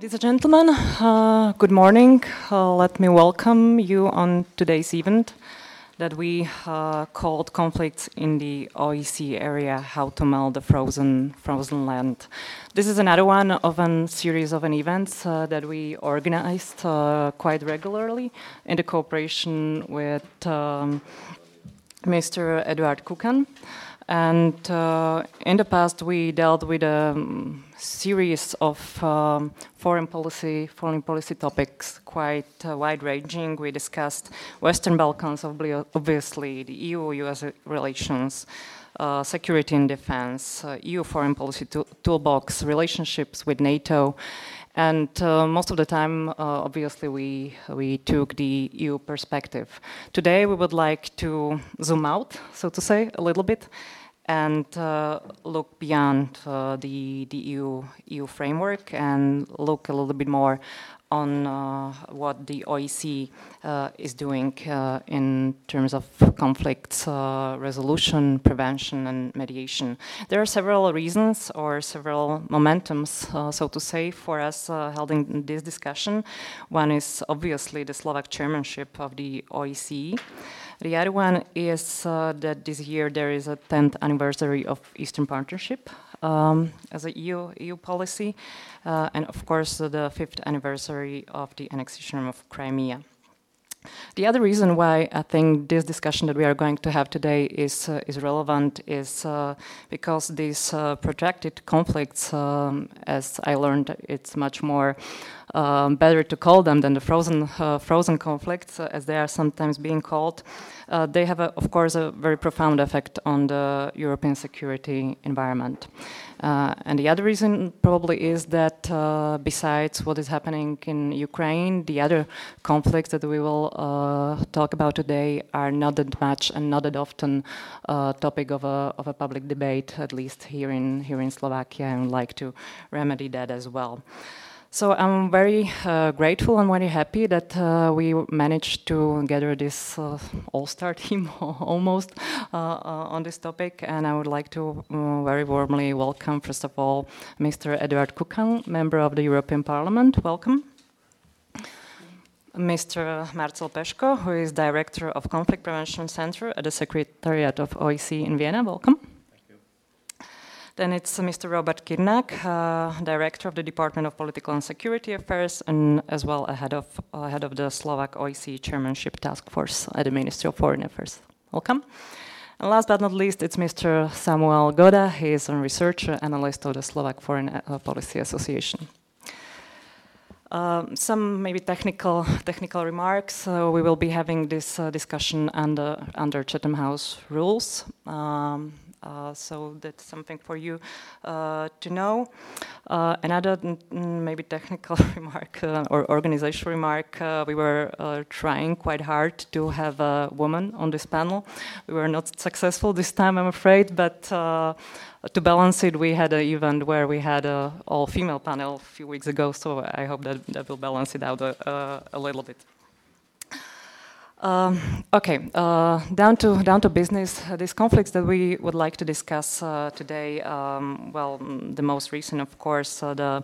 Ladies and gentlemen, good morning. Let me welcome you on today's event that we called Conflicts in the OSCE Area, How to Melt the Frozen Land. This is another one of a series of events that we organized quite regularly in the cooperation with Mr. Eduard Kukan. And in the past, we dealt with a series of foreign policy topics, quite wide-ranging. We discussed Western Balkans, obviously, the EU-US relations, security and defense, EU foreign policy toolbox, relationships with NATO. And most of the time, obviously, we took the EU perspective. Today, we would like to zoom out, so to say, a little bit, and look beyond the EU framework and look a little bit more on what the OSCE is doing in terms of conflicts resolution, prevention, and mediation. There are several reasons or several momentums, so to say, for us holding this discussion. One is obviously the Slovak chairmanship of the OSCE. The other one is that this year there is a 10th anniversary of Eastern Partnership as a EU policy, and of course the 5th anniversary of the annexation of Crimea. The other reason why I think this discussion that we are going to have today is relevant is because these protracted conflicts, as I learned, it's much more better to call them than the frozen conflicts, as they are sometimes being called. They have, of course, a very profound effect on the European security environment. And the other reason probably is that besides what is happening in Ukraine, the other conflicts that we will talk about today are not that much and not that often topic of a public debate, at least here in Slovakia, and would like to remedy that as well. So I'm very grateful and very happy that we managed to gather this all-star team almost on this topic, and I would like to very warmly welcome, first of all, Mr. Eduard Kukan, member of the European Parliament. Welcome. Mr. Marcel Peško, who is Director of Conflict Prevention Center at the Secretariat of OSCE in Vienna. Welcome. Then it's Mr. Robert Kyrnak, Director of the Department of Political and Security Affairs, and as well head of the Slovak OSCE Chairmanship Task Force at the Ministry of Foreign Affairs. Welcome. And last but not least, it's Mr. Samuel Goda. He is a researcher, analyst of the Slovak Foreign Policy Association. Some maybe technical remarks. We will be having this discussion under Chatham House rules. So that's something for you to know. Another maybe technical remark or organizational remark, we were trying quite hard to have a woman on this panel. We were not successful this time, I'm afraid, but to balance it, we had an event where we had an all-female panel a few weeks ago, so I hope that will balance it out a little bit. Okay, down to business. These conflicts that we would like to discuss today, the most recent, of course, the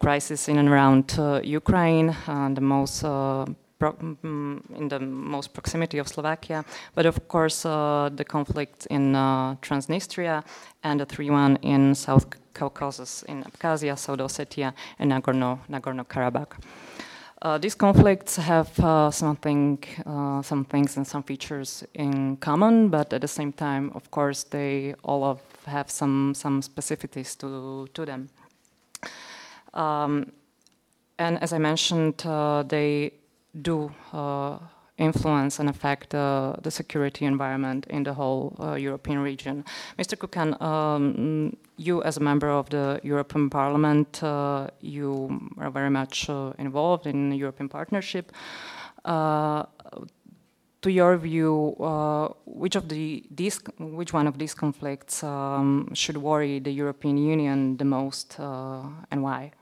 crisis in and around Ukraine, and in the most proximity of Slovakia, but of course the conflict in Transnistria and the 3-1 in South Caucasus, in Abkhazia, South Ossetia, and Nagorno-Karabakh. These conflicts have some things and some features in common, but at the same time, of course, they all have some specificities to them. And as I mentioned, they do influence and affect the security environment in the whole European region. Mr. Kukan, you as a member of the European Parliament, you are very much involved in the European partnership. To your view, which one of these conflicts should worry the European Union the most, and why?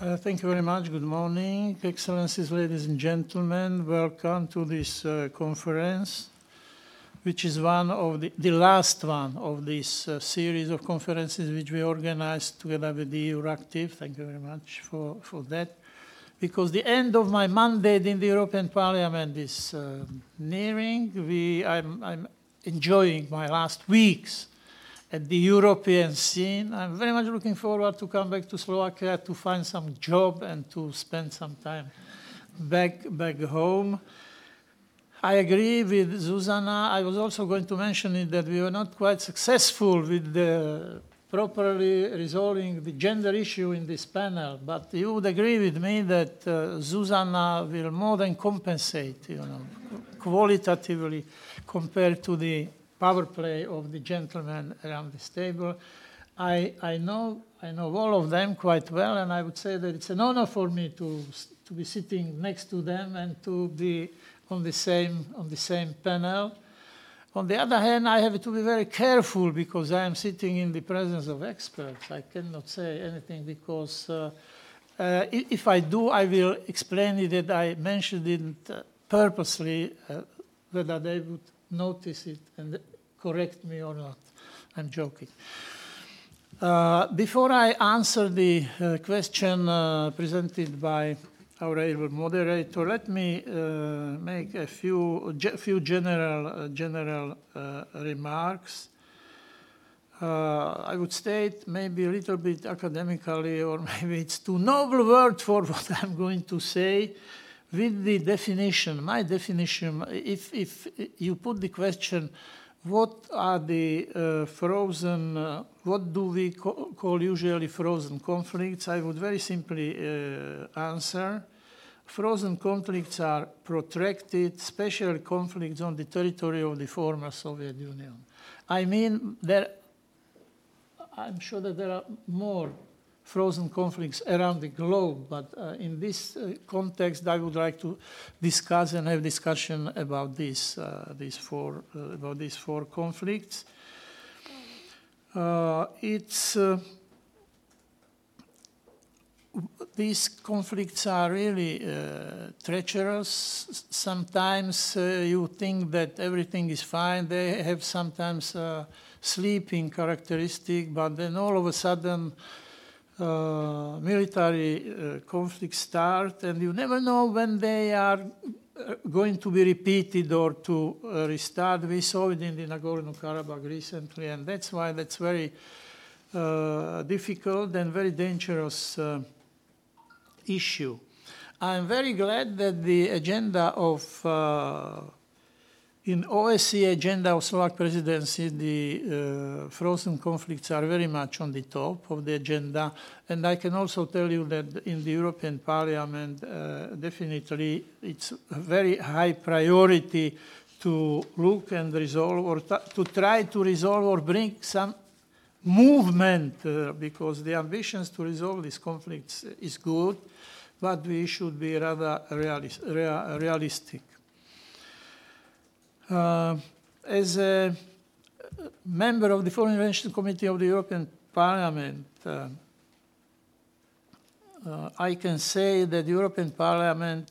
Thank you very much. Good morning, Excellencies, ladies and gentlemen. Welcome to this conference. which is one of the last one of this series of conferences which we organized together with the EU active. Thank you very much for that. Because the end of my mandate in the European Parliament is nearing. I'm enjoying my last weeks at the European scene. I'm very much looking forward to come back to Slovakia to find some job and to spend some time back home. I agree with Zuzana. I was also going to mention it that we were not quite successful with properly resolving the gender issue in this panel, but you would agree with me that Zuzana will more than compensate, you know, qualitatively compared to the power play of the gentlemen around this table. I know all of them quite well, and I would say that it's an honor for me to be sitting next to them and to be on the same panel. On the other hand, I have to be very careful because I am sitting in the presence of experts. I cannot say anything because if I do, I will explain it that I mentioned it purposely, whether they would notice it and correct me or not. I'm joking. Before I answer the question presented by our able moderator, let me make a few general remarks. I would state maybe a little bit academically, or maybe it's too noble word for what I'm going to say, with the definition. My definition, if you put the question, what are the frozen, what do we call usually frozen conflicts? I would very simply answer. Frozen conflicts are protracted, special conflicts on the territory of the former Soviet Union. I mean, I'm sure that there are more frozen conflicts around the globe, but in this context, I would like to discuss and have discussion about these four conflicts. These conflicts are really treacherous. Sometimes you think that everything is fine. They have sometimes sleeping characteristic, but then all of a sudden, military conflicts start, and you never know when they are going to be repeated or to restart. We saw it in the Nagorno-Karabakh recently, and that's why that's very difficult and very dangerous issue. I'm very glad that the agenda of in OSCE agenda of Slovak presidency, the frozen conflicts are very much on the top of the agenda. And I can also tell you that in the European Parliament, definitely it's a very high priority to look and resolve, or to try to resolve or bring some movement, because the ambitions to resolve these conflicts is good, but we should be rather realistic. As a member of the Foreign Relations Committee of the European Parliament, I can say that the European Parliament,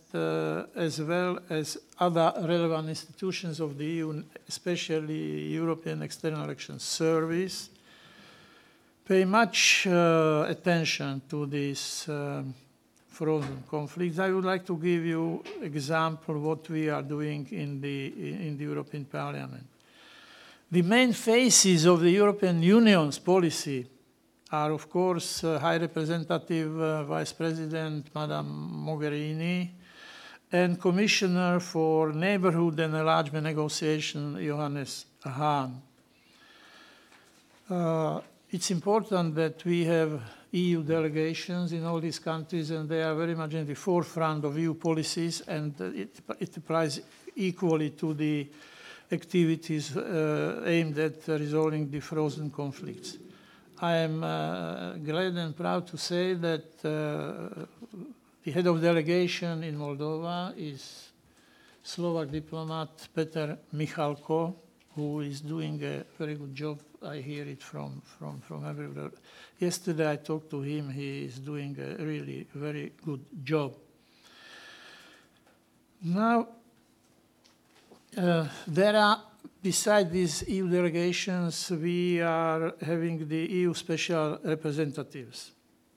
as well as other relevant institutions of the EU, especially European External Action Service, pay much attention to these frozen conflicts. I would like to give you an example of what we are doing in the European Parliament. The main phases of the European Union's policy are, of course, High Representative Vice President Madame Mogherini and Commissioner for Neighborhood and Enlargement Negotiation Johannes Hahn. It's important that we have EU delegations in all these countries, and they are very much in the forefront of EU policies, and it applies equally to the activities aimed at resolving the frozen conflicts. I am glad and proud to say that the head of delegation in Moldova is Slovak diplomat Peter Michalko, who is doing a very good job. I hear it from everywhere. Yesterday I talked to him. He is doing a really very good job. Now, there are Besides these EU delegations, we are having the EU special representatives,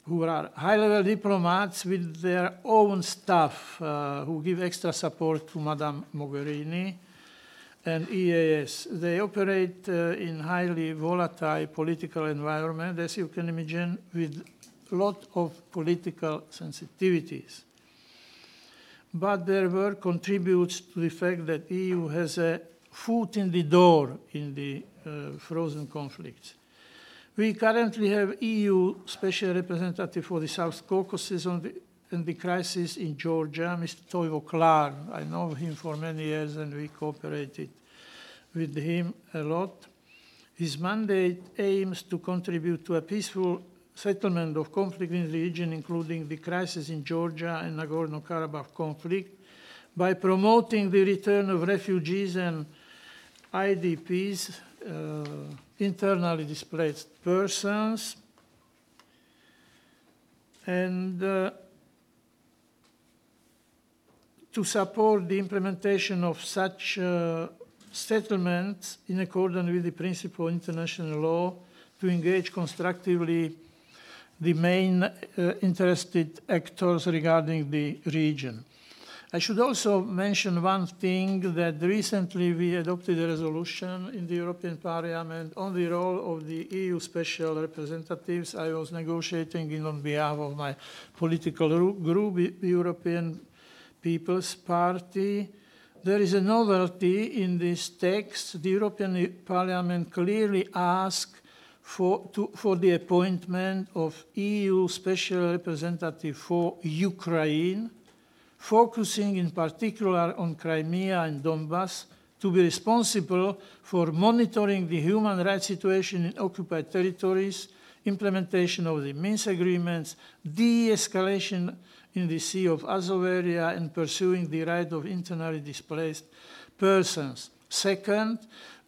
who are high-level diplomats with their own staff, who give extra support to Madame Mogherini and EAS. They operate in highly volatile political environment, as you can imagine, with a lot of political sensitivities. But their work contributes to the fact that EU has a foot in the door in the frozen conflicts. We currently have EU Special Representative for the South Caucasus and the crisis in Georgia, Mr. Toivo Klar. I know him for many years and we cooperated with him a lot. His mandate aims to contribute to a peaceful settlement of conflict in the region, including the crisis in Georgia and Nagorno-Karabakh conflict, by promoting the return of refugees and IDPs, internally displaced persons, and to support the implementation of such settlements in accordance with the principle of international law, to engage constructively the main interested actors regarding the region. I should also mention one thing, that recently we adopted a resolution in the European Parliament on the role of the EU special representatives. I was negotiating it on behalf of my political group, the European People's Party. There is a novelty in this text. The European Parliament clearly asks for the appointment of EU special representative for Ukraine, focusing in particular on Crimea and Donbass, to be responsible for monitoring the human rights situation in occupied territories, implementation of the Minsk agreements, de-escalation in the Sea of Azov area, and pursuing the right of internally displaced persons. Second,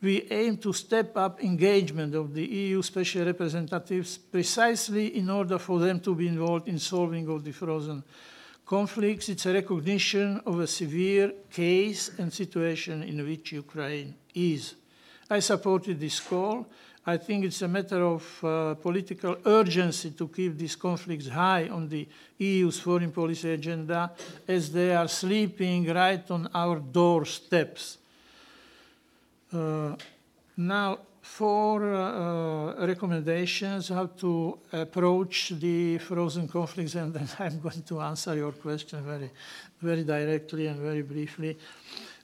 we aim to step up engagement of the EU special representatives precisely in order for them to be involved in solving of the frozen conflicts. It's a recognition of a severe case and situation in which Ukraine is. I supported this call. I think it's a matter of political urgency to keep these conflicts high on the EU's foreign policy agenda, as they are sleeping right on our doorsteps. Now, four recommendations how to approach the frozen conflicts, and then I'm going to answer your question very, very directly and very briefly.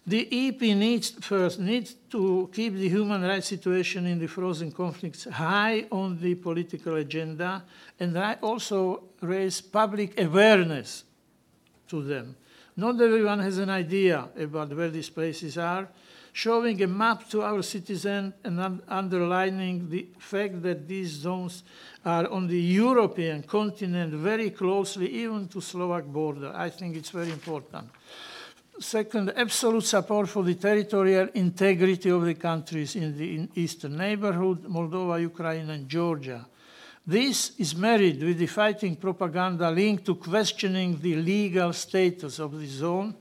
The EP needs to keep the human rights situation in the frozen conflicts high on the political agenda, and also raise public awareness to them. Not everyone has an idea about where these places are. Showing a map to our citizens and underlining the fact that these zones are on the European continent very closely, even to Slovak border. I think it's very important. Second, absolute support for the territorial integrity of the countries in the eastern neighborhood, Moldova, Ukraine, and Georgia. This is married with the fighting propaganda linked to questioning the legal status of the zones,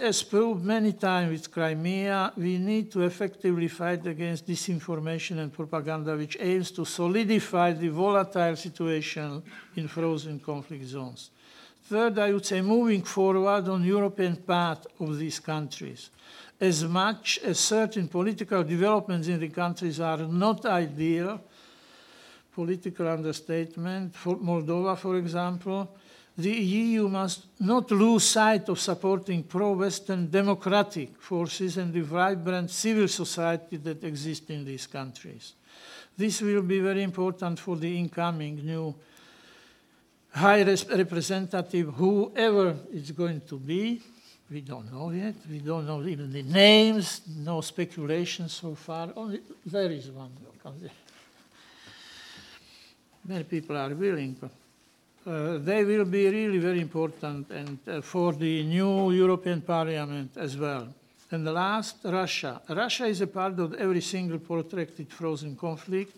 as proved many times with Crimea. We need to effectively fight against disinformation and propaganda, which aims to solidify the volatile situation in frozen conflict zones. Third, I would say moving forward on European path of these countries. As much as certain political developments in the countries are not ideal, political understatement, for Moldova, for example, the EU must not lose sight of supporting pro-Western democratic forces and the vibrant civil society that exists in these countries. This will be very important for the incoming new high representative, whoever it's going to be. We don't know yet. We don't know even the names, no speculation so far. Only there is one. Many people are willing, but they will be really very important, and for the new European Parliament as well. And the last, Russia. Russia is a part of every single protracted frozen conflict,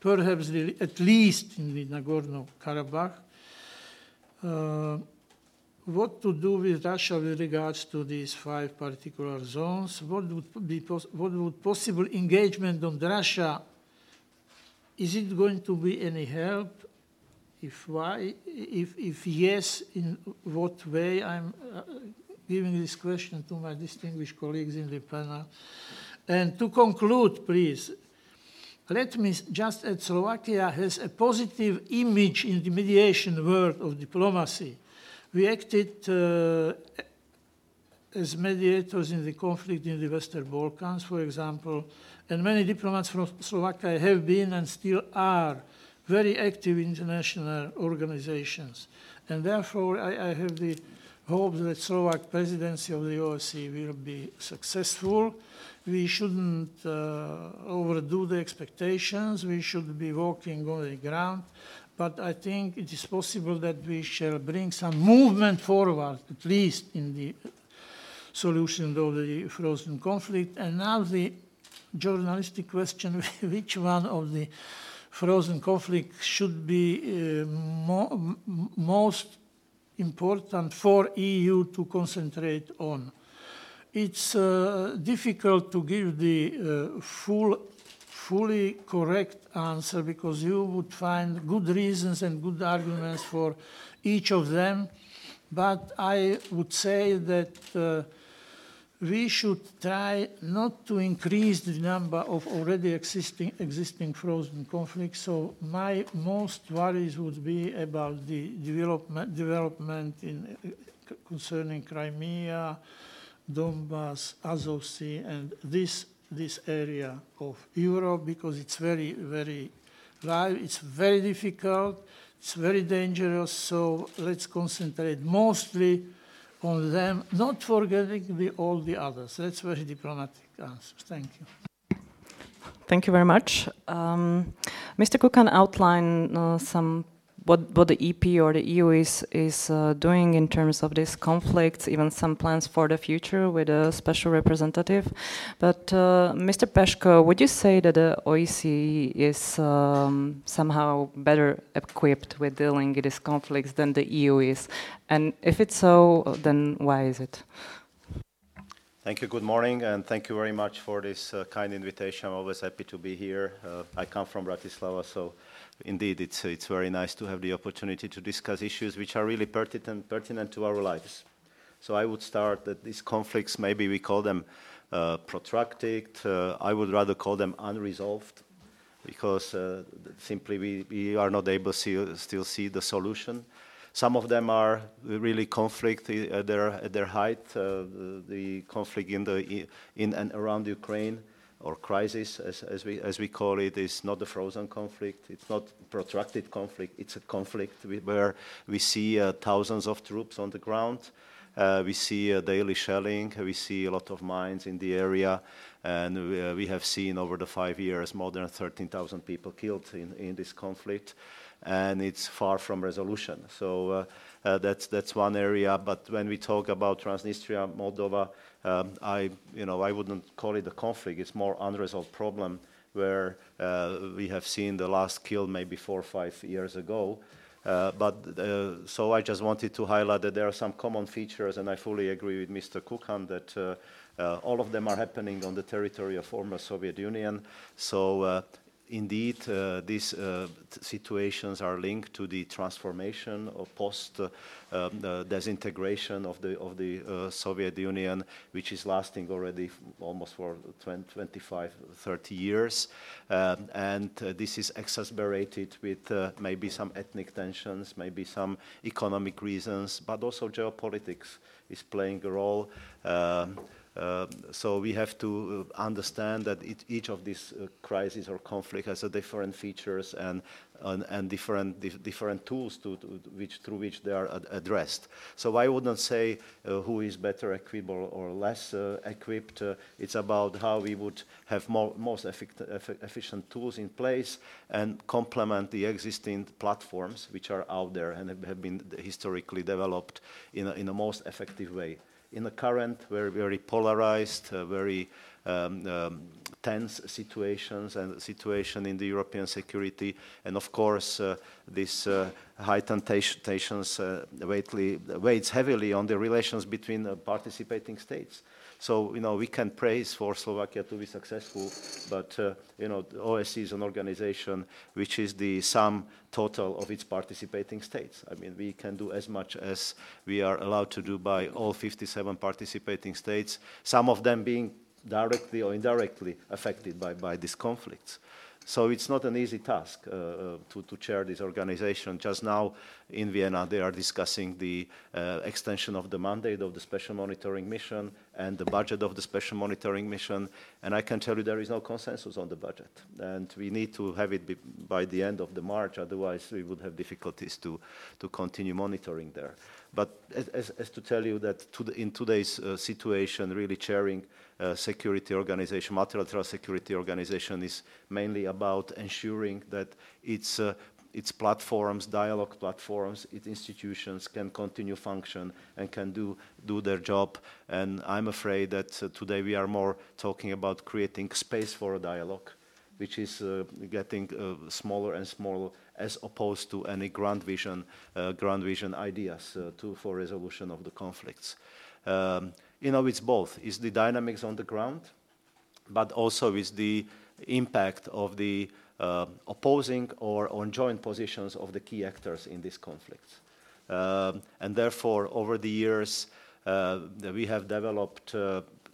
perhaps at least in the Nagorno-Karabakh. what to do with Russia with regards to these five particular zones, what would possible engagement on Russia, is it going to be any help? If why, if yes, in what way? I'm giving this question to my distinguished colleagues in the panel. And to conclude, please, let me just add, Slovakia has a positive image in the mediation world of diplomacy. We acted as mediators in the conflict in the Western Balkans, for example, and many diplomats from Slovakia have been and still are very active in international organizations. And therefore, I have the hope that Slovak presidency of the OSCE will be successful. We shouldn't overdo the expectations. We should be walking on the ground. But I think it is possible that we shall bring some movement forward, at least in the solution of the frozen conflict. And now the journalistic question, which one of the frozen conflict should be most important for EU to concentrate on. It's difficult to give the fully correct answer, because you would find good reasons and good arguments for each of them. But I would say that we should try not to increase the number of already existing frozen conflicts. So my most worries would be about the development in concerning Crimea, Donbass, Azov Sea, and this area of Europe, because it's very, very live, it's very difficult, it's very dangerous, so let's concentrate mostly on them, not forgetting all the others. That's a very diplomatic answer. Thank you. Thank you very much. Mr. Kukan outlined what the EP or the EU is doing in terms of these conflicts, even some plans for the future with a special representative. But Mr. Peško, would you say that the OSCE is somehow better equipped with dealing with these conflicts than the EU is? And if it's so, then why is it? Thank you, good morning, and thank you very much for this kind invitation. I'm always happy to be here. I come from Bratislava, so indeed, it's very nice to have the opportunity to discuss issues which are really pertinent to our lives. So I would start that these conflicts, maybe we call them protracted, I would rather call them unresolved, because simply we are not able to still see the solution. Some of them are really conflict at their height, the conflict in and around Ukraine, or crisis, as we call it, is not a frozen conflict. It's not protracted conflict. It's a conflict where we see thousands of troops on the ground. We see daily shelling. We see a lot of mines in the area. And we have seen over the 5 years more than 13,000 people killed in this conflict. And it's far from resolution. So that's one area. But when we talk about Transnistria, Moldova, I wouldn't call it a conflict. It's more unresolved problem where we have seen the last kill maybe 4 or 5 years ago. So I just wanted to highlight that there are some common features, and I fully agree with Mr. Kukan that all of them are happening on the territory of former Soviet Union. So indeed, these situations are linked to the transformation or post-disintegration of the Soviet Union, which is lasting already almost for 25, 30 years. And this is exacerbated with maybe some ethnic tensions, maybe some economic reasons, but also geopolitics is playing a role. So we have to understand that each of these crises or conflict has a different features and different tools through which they are addressed. So I wouldn't say who is better equipped or less equipped. It's about how we would have most efficient tools in place and complement the existing platforms which are out there and have been historically developed in a most effective way. In the current, very, very polarized, very tense situations and situation in the European security, and of course this heightened tensions weighs heavily on the relations between participating states. So, you know, we can praise for Slovakia to be successful, but, you know, the OSCE is an organization which is the sum total of its participating states. I mean, we can do as much as we are allowed to do by all 57 participating states, some of them being directly or indirectly affected by these conflicts. So it's not an easy task to chair this organization. Just now in Vienna, they are discussing the extension of the mandate of the Special Monitoring Mission and the budget of the Special Monitoring Mission. And I can tell you there is no consensus on the budget. And we need to have it by the end of March, otherwise we would have difficulties to continue monitoring there. But as to tell you that in today's situation, really chairing security organization, multilateral security organization, is mainly about ensuring that its platforms, dialogue platforms, its institutions can continue function and can do their job. And I'm afraid that today we are more talking about creating space for a dialogue, which is getting smaller and smaller, as opposed to any grand vision ideas for resolution of the conflicts. You know, it's both. It's the dynamics on the ground, but also it's the impact of the opposing or on joint positions of the key actors in these conflicts. And therefore, over the years, we have developed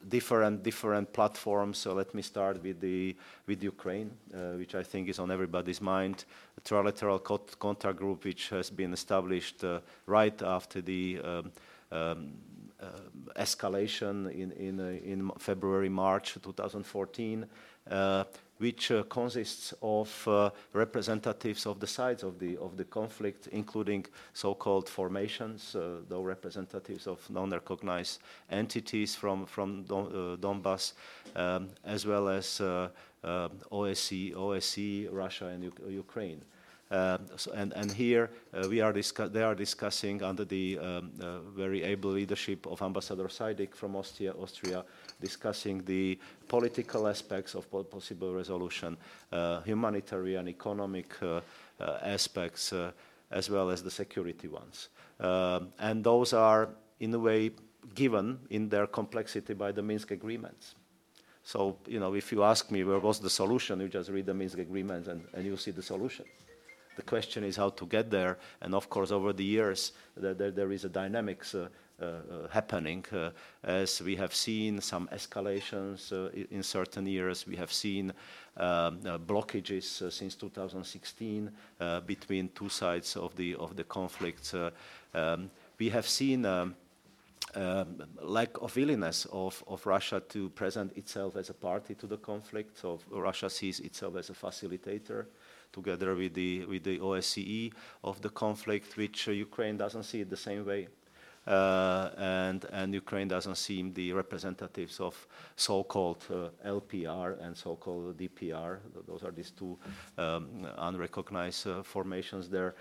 different platforms. So let me start with Ukraine, which I think is on everybody's mind. A trilateral contact group, which has been established right after the escalation in February, March 2014, which consists of representatives of the sides of the conflict, including so-called formations, though representatives of non-recognized entities from Donbass, as well as OSCE, Russia and Ukraine. So here they are discussing under the very able leadership of Ambassador Sajdik from Austria, discussing the political aspects of possible resolution, humanitarian, economic aspects, as well as the security ones. And those are, in a way, given in their complexity by the Minsk agreements. So, you know, if you ask me where was the solution, you just read the Minsk agreements and you see the solution. The question is how to get there, and of course, over the years, there is a dynamics happening. As we have seen some escalations in certain years, we have seen blockages since 2016 between two sides of the conflict. We have seen lack of willingness of Russia to present itself as a party to the conflict. So Russia sees itself as a facilitator, together with the OSCE of the conflict, which Ukraine doesn't see it the same way, and Ukraine doesn't see the representatives of so-called LPR and so-called DPR. Those are these two unrecognized formations there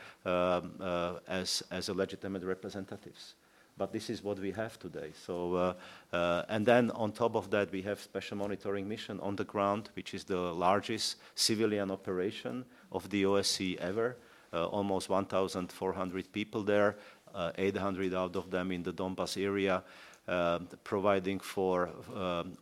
as legitimate representatives. But this is what we have today. So, and then on top of that, we have Special Monitoring Mission on the ground, which is the largest civilian operation of the OSCE ever. Almost 1,400 people there, 800 out of them in the Donbass area, providing for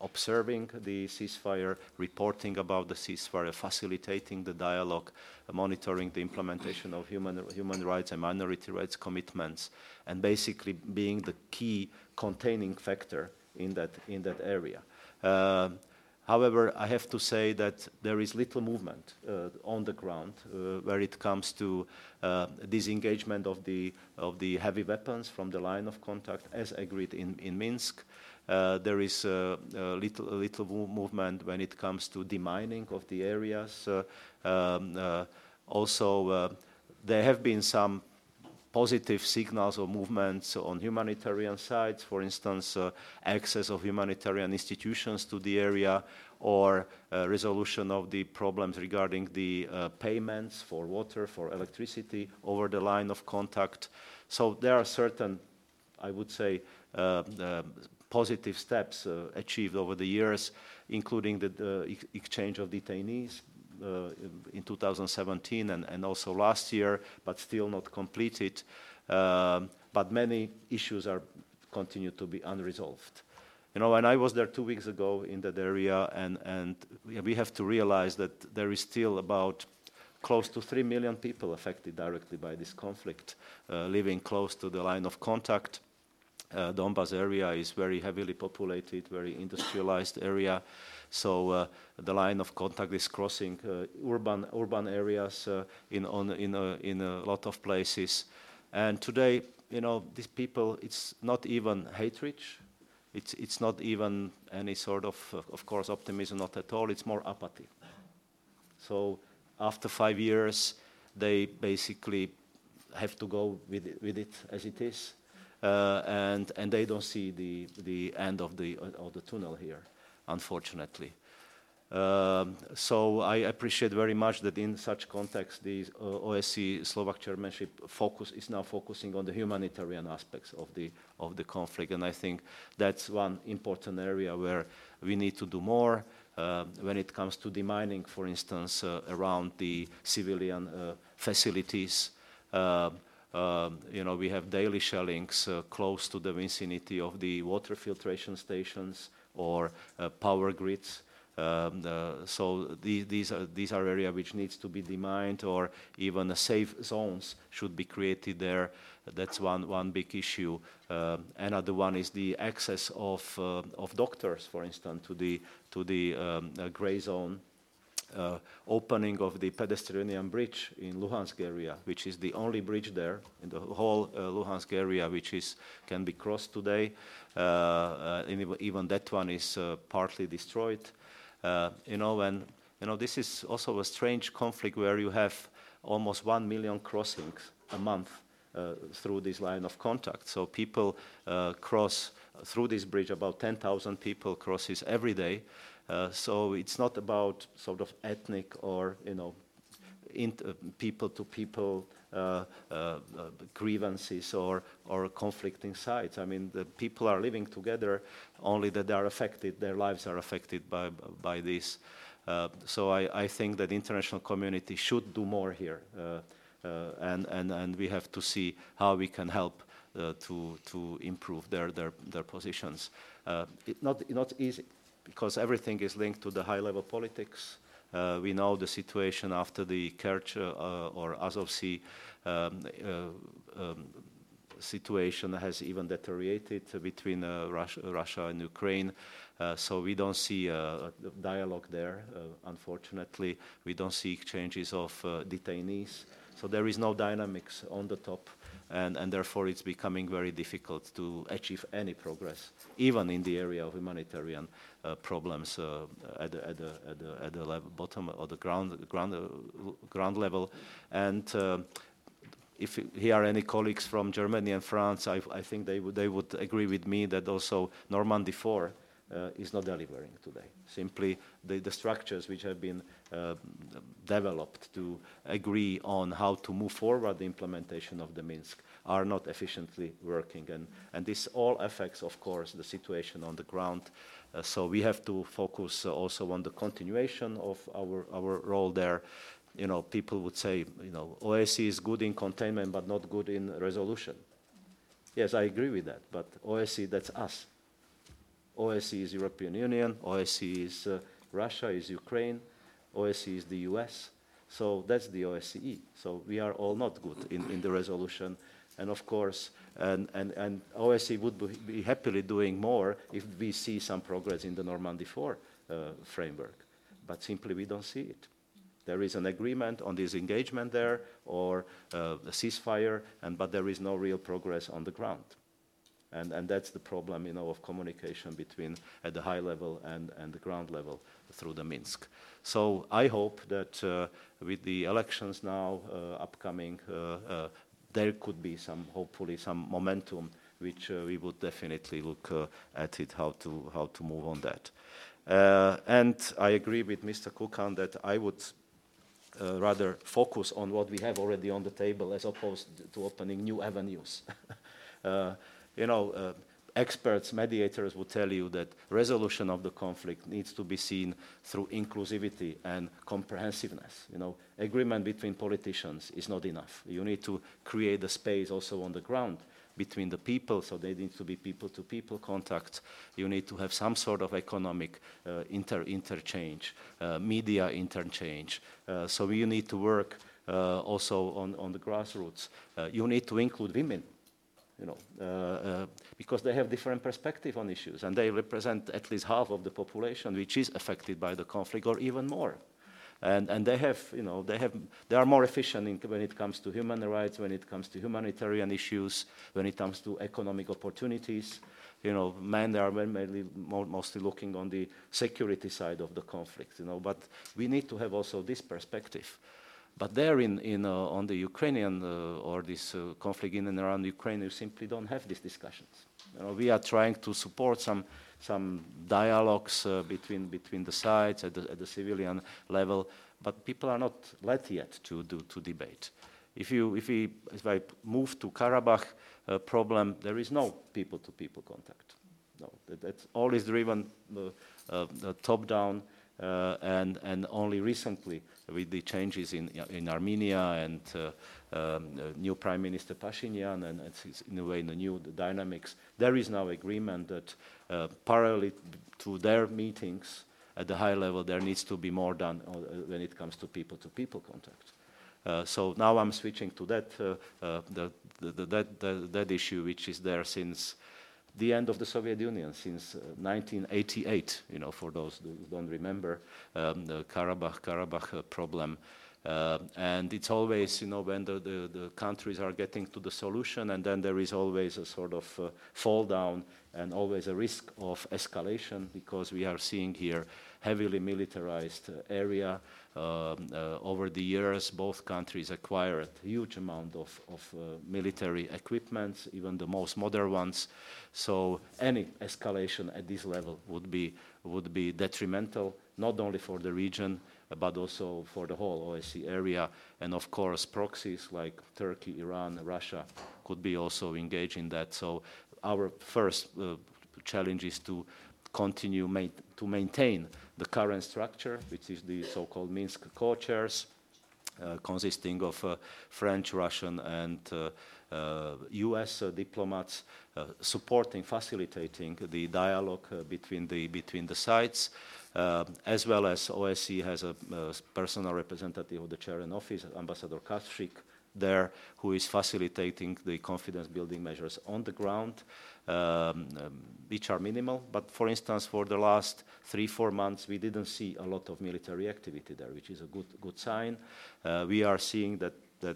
observing the ceasefire, reporting about the ceasefire, facilitating the dialogue, monitoring the implementation of human rights and minority rights commitments, and basically being the key containing factor in that area. However, I have to say that there is little movement on the ground where it comes to disengagement of the heavy weapons from the line of contact as agreed in Minsk. There is little movement when it comes to demining of the areas. There have been some positive signals or movements on humanitarian sides, for instance, access of humanitarian institutions to the area, or resolution of the problems regarding the payments for water, for electricity over the line of contact. So there are certain I would say, positive steps achieved over the years, including the exchange of detainees in 2017 and also last year, but still not completed. But many issues are continue to be unresolved. You know, and I was there 2 weeks ago in that area, and we have to realize that there is still about close to 3 million people affected directly by this conflict, living close to the line of contact. Donbass area is very heavily populated, very industrialized area, so the line of contact is crossing urban areas in a lot of places. And today, you know, these people, it's not even hatred. It's not even any sort of course, optimism, not at all. It's more apathy. So after 5 years, they basically have to go with it as it is, and they don't see the end of the tunnel here, unfortunately. So I appreciate very much that in such context, the OSCE Slovak chairmanship is now focusing on the humanitarian aspects of the conflict, and I think that's one important area where we need to do more when it comes to demining, for instance, around the civilian facilities. You know, we have daily shellings close to the vicinity of the water filtration stations or power grids. So these are areas which needs to be demined, or even safe zones should be created there. That's one big issue. Another one is the access of doctors, for instance, to the gray zone. Opening of the pedestrian bridge in Luhansk area, which is the only bridge there in the whole Luhansk area, which can be crossed today, and even that one is partly destroyed. This is also a strange conflict where you have almost 1 million crossings a month through this line of contact. So people cross through this bridge. About 10,000 people crosses every day. So it's not about sort of ethnic or, you know, people-to-people grievances or conflicting sides. I mean, the people are living together, only that they are affected, their lives are affected by this. So I think that the international community should do more here, and we have to see how we can help to improve their positions. It's not easy, because everything is linked to the high-level politics. We know the situation after the Kerch or Azov Sea situation has even deteriorated between Russia and Ukraine. So we don't see a dialogue there, unfortunately. We don't see exchanges of detainees. So there is no dynamics on the top, and therefore it's becoming very difficult to achieve any progress, even in the area of humanitarian problems at the level, bottom or the ground level. And if here are any colleagues from Germany and France, I think they would agree with me that also Normandy 4 is not delivering today. Simply the structures which have been developed to agree on how to move forward the implementation of the Minsk are not efficiently working. And this all affects, of course, the situation on the ground. So we have to focus also on the continuation of our role there. You know, people would say, you know, OSCE is good in containment but not good in resolution. Yes, I agree with that, but OSCE, that's us. OSCE is European Union, OSCE is Russia, is Ukraine, OSCE is the US. So that's the OSCE. So we are all not good in the resolution. And of course, and OSCE would be happily doing more if we see some progress in the Normandy 4 framework. But simply we don't see it. There is an agreement on disengagement there or a ceasefire, but there is no real progress on the ground. And that's the problem, you know, of communication between at the high level and the ground level through the Minsk. So I hope that with the elections now upcoming, there could be hopefully some momentum, which we would definitely look at it how to move on that. And I agree with Mr. Kukan that I would rather focus on what we have already on the table as opposed to opening new avenues. experts, mediators would tell you that resolution of the conflict needs to be seen through inclusivity and comprehensiveness. Agreement between politicians is not enough. You need to create a space also on the ground between the people, so there needs to be people-to-people contact. You need to have some sort of economic interchange, media interchange. So you need to work also on the grassroots. You need to include women, because they have different perspective on issues, and they represent at least half of the population which is affected by the conflict, or even more. And they have, they are more efficient when it comes to human rights, when it comes to humanitarian issues, when it comes to economic opportunities. Men are mainly mostly looking on the security side of the conflict. But we need to have also this perspective. But there, on the Ukrainian or this conflict in and around Ukraine, you simply don't have these discussions. We are trying to support some dialogues between the sides at the civilian level, but people are not led yet to debate. If I move to Karabakh problem, there is no people-to-people contact. No, that's always driven top down. And only recently, with the changes in Armenia and new Prime Minister Pashinyan and in a way the new dynamics, there is now agreement that parallel to their meetings at the high level, there needs to be more done when it comes to people-to-people contact. So now I'm switching to that issue, which is there since the end of the Soviet Union, since 1988, for those who don't remember, the Karabakh problem. And it's always, when the countries are getting to the solution, and then there is always a sort of fall down and always a risk of escalation, because we are seeing here heavily militarized area. Over the years, both countries acquired a huge amount of military equipment, even the most modern ones. So any escalation at this level would be detrimental, not only for the region, but also for the whole OSCE area. And of course, proxies like Turkey, Iran, Russia could be also engaged in that. So our first challenge is to continue to maintain the current structure, which is the so-called Minsk co-chairs, consisting of French, Russian, and U.S. Diplomats, supporting, facilitating the dialogue between the sides, as well as OSCE has a personal representative of the chair in office, Ambassador Kashchik, there, who is facilitating the confidence-building measures on the ground, which are minimal. But for instance, for the last 3-4 months, we didn't see a lot of military activity there, which is a good sign. We are seeing that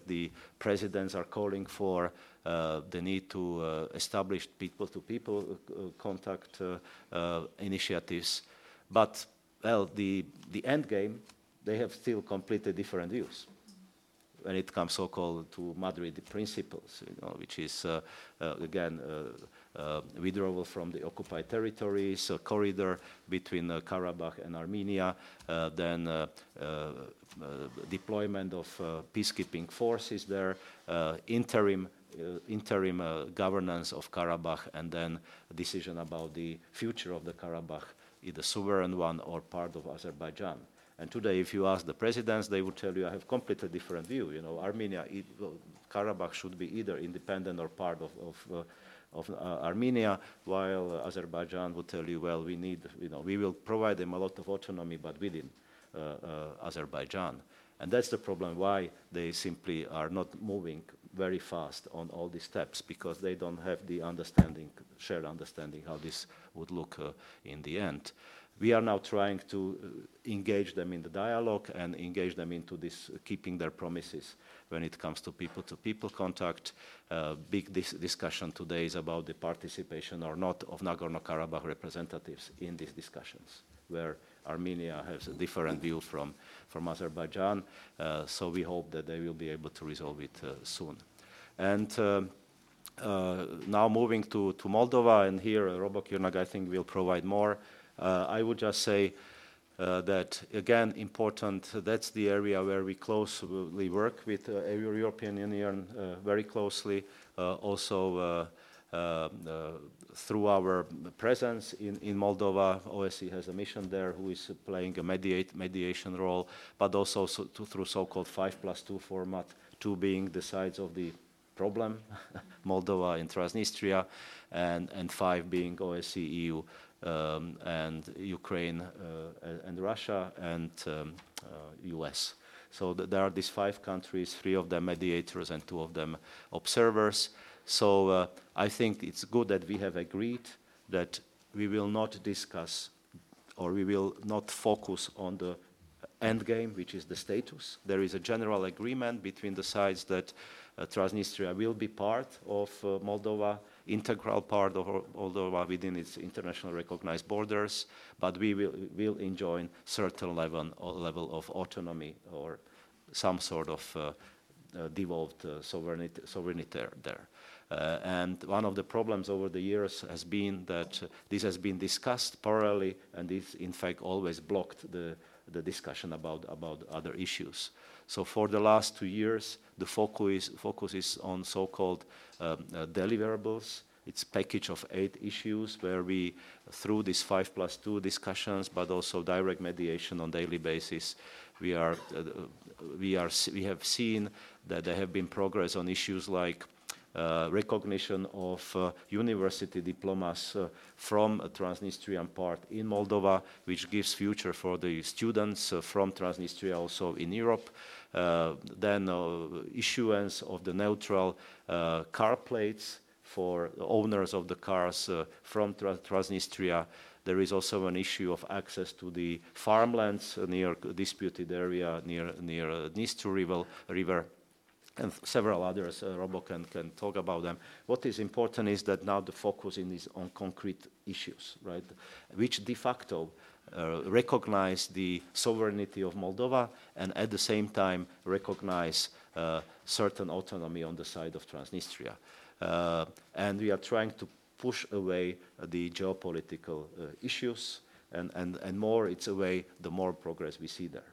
the presidents are calling for the need to establish people-to-people contact initiatives. But well, the end game, they have still completely different views when it comes so-called to Madrid principles, which is again. Withdrawal from the occupied territories, a corridor between Karabakh and Armenia, then deployment of peacekeeping forces there, interim governance of Karabakh, and then a decision about the future of the Karabakh, either sovereign one or part of Azerbaijan. And today, if you ask the presidents, they would tell you, I have completely different view. Armenia, Karabakh should be either independent or part of Armenia, while Azerbaijan would tell you, well, we need, we will provide them a lot of autonomy, but within Azerbaijan. And that's the problem, why they simply are not moving very fast on all these steps, because they don't have the shared understanding how this would look in the end. We are now trying to engage them in the dialogue and engage them into this, keeping their promises when it comes to people-to-people contact. Big discussion today is about the participation or not of Nagorno-Karabakh representatives in these discussions, where Armenia has a different view from Azerbaijan. So we hope that they will be able to resolve it soon. And now moving to Moldova, and here Robert Kyrnak, I think, will provide more. I would just say that, again, important, that's the area where we closely work with the European Union very closely, also through our presence in Moldova, OSCE has a mission there who is playing a mediation role, but also through so-called 5+2 format, 2 being the sides of the problem, Moldova and Transnistria, and 5 being OSCE, EU, and Ukraine and Russia and US. So there are these 5 countries, 3 of them mediators and 2 of them observers. So I think it's good that we have agreed that we will not discuss or we will not focus on the end game, which is the status. There is a general agreement between the sides that Transnistria will be part of Moldova, integral part of Moldova within its international recognized borders, but we will enjoy certain level of autonomy or some sort of devolved sovereignty there. And one of the problems over the years has been that this has been discussed parallelly, and this, in fact, always blocked the discussion about other issues. So for the last 2 years, the focus is on so-called deliverables. It's a package of 8 issues where we, through these 5+2 discussions, but also direct mediation on daily basis, we have seen that there have been progress on issues like recognition of university diplomas from a Transnistrian part in Moldova, which gives future for the students from Transnistria also in Europe. Then issuance of the neutral car plates for owners of the cars from Transnistria. There is also an issue of access to the farmlands near disputed area, near Dnestr river. And several others, Robo can talk about them. What is important is that now the focus is on concrete issues, right? Which de facto recognize the sovereignty of Moldova and at the same time recognize certain autonomy on the side of Transnistria. And we are trying to push away the geopolitical issues, and more it's away, the more progress we see there.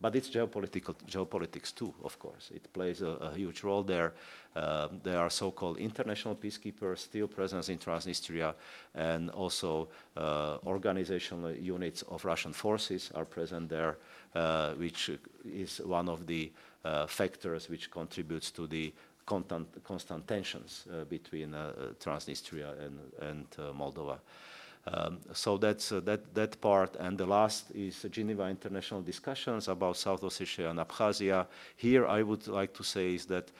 But it's geopolitics too, of course. It plays a huge role there. There are so-called international peacekeepers still present in Transnistria, and also organizational units of Russian forces are present there, which is one of the factors which contributes to the constant tensions between Transnistria and Moldova. So that's that part, and the last is Geneva international discussions about South Ossetia and Abkhazia. Here I would like to say is that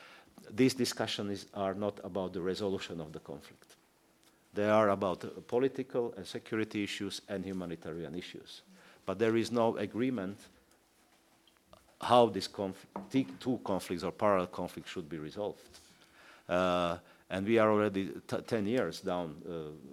these discussions are not about the resolution of the conflict. They are about political and security issues and humanitarian issues. But there is no agreement how these two conflicts or parallel conflicts should be resolved. And we are already 10 years down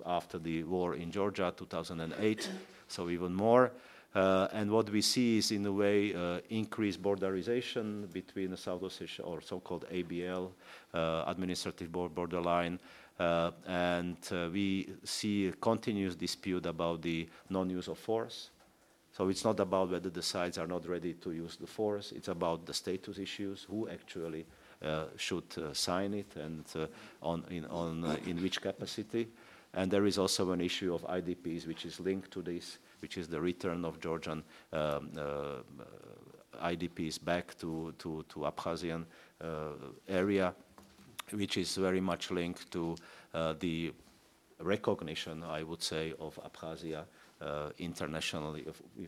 after the war in Georgia, 2008, so even more. And what we see is, in a way, increased borderization between the South Ossetia, or so-called ABL, administrative borderline, and we see a continuous dispute about the non-use of force. So it's not about whether the sides are not ready to use the force, it's about the status issues, who actually should sign it and in which capacity. And there is also an issue of IDPs which is linked to this, which is the return of Georgian IDPs back to Abkhazian area, which is very much linked to the recognition, I would say, of Abkhazia internationally,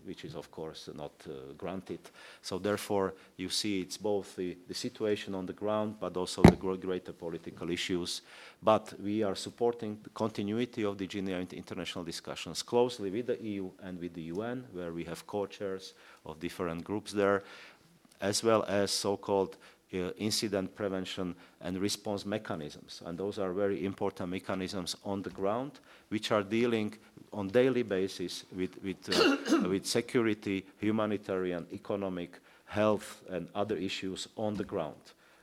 which is of course not granted. So therefore you see it's both the situation on the ground but also the greater political issues. But we are supporting the continuity of the Geneva international discussions closely with the EU and with the UN, where we have co-chairs of different groups there, as well as so-called incident prevention and response mechanisms. And those are very important mechanisms on the ground, which are dealing on daily basis with security, humanitarian, economic, health, and other issues on the ground.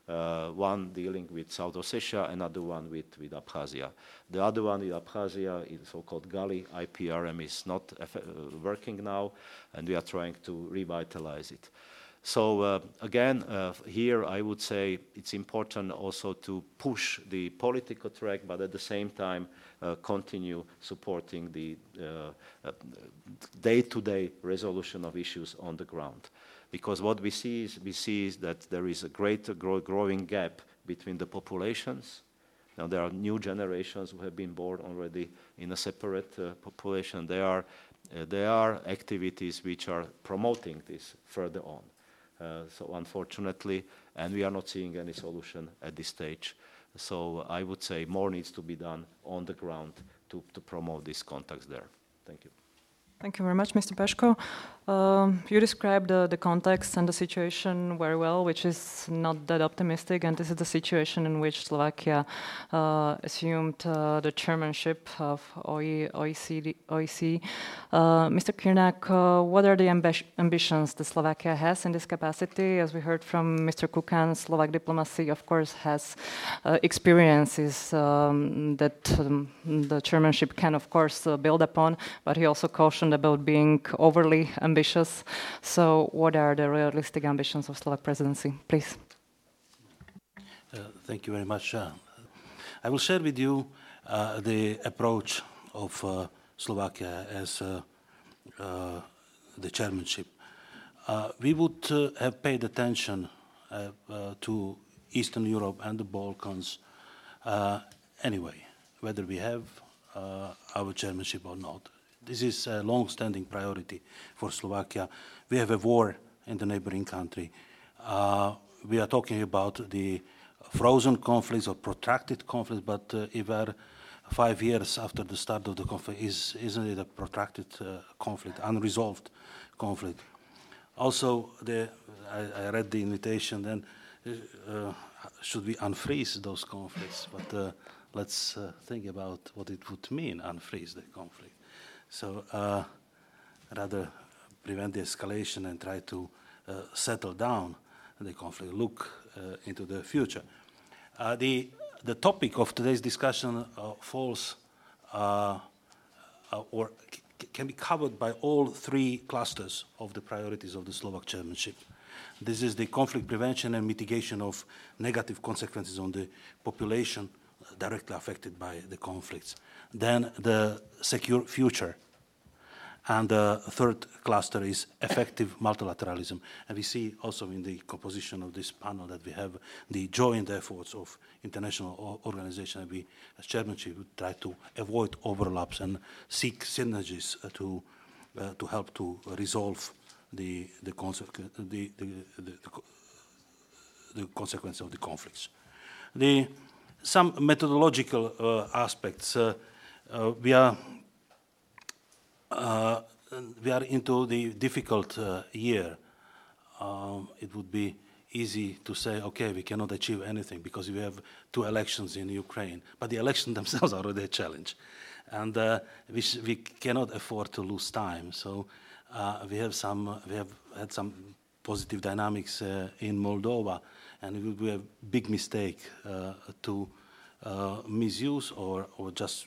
One dealing with South Ossetia, another one with Abkhazia. The other one with Abkhazia, in so-called GALI IPRM, is not working now, and we are trying to revitalize it. So again, here I would say it's important also to push the political track, but at the same time continue supporting the day-to-day resolution of issues on the ground. Because what we see is that there is a greater growing gap between the populations. Now there are new generations who have been born already in a separate population. There are activities which are promoting this further on. So unfortunately, and we are not seeing any solution at this stage. So I would say more needs to be done on the ground to promote these contacts there. Thank you. Thank you very much, Mr. Peško. You described the context and the situation very well, which is not that optimistic, and this is the situation in which Slovakia assumed the chairmanship of OSCE. Mr. Kyrnak, what are the ambitions that Slovakia has in this capacity? As we heard from Mr. Kukan, Slovak diplomacy, of course, has experiences that the chairmanship can, of course, build upon, but he also cautioned about being overly ambitious. So what are the realistic ambitions of Slovak presidency, please? Thank you very much. I will share with you the approach of Slovakia as the chairmanship. We would have paid attention to Eastern Europe and the Balkans anyway, whether we have our chairmanship or not. This is a long-standing priority for Slovakia. We have a war in the neighboring country. We are talking about the frozen conflicts or protracted conflicts, but if we are 5 years after the start of the conflict, isn't it a protracted conflict, unresolved conflict? Also, I read the invitation, then should we unfreeze those conflicts? But let's think about what it would mean, unfreeze the conflict. So rather prevent the escalation and try to settle down the conflict, look into the future. The topic of today's discussion falls or can be covered by all three clusters of the priorities of the Slovak chairmanship. This is the conflict prevention and mitigation of negative consequences on the population directly affected by the conflicts. Then the secure future. And the third cluster is effective multilateralism. And we see also in the composition of this panel that we have the joint efforts of international organizations. We, as chairmanship, try to avoid overlaps and seek synergies to help to resolve the consequence of the conflicts. Some methodological aspects. We are into the difficult year. It would be easy to say, okay, we cannot achieve anything because we have 2 elections in Ukraine. But the elections themselves are already a challenge, and we cannot afford to lose time. So we have had some positive dynamics in Moldova. And it would be a big mistake to misuse or just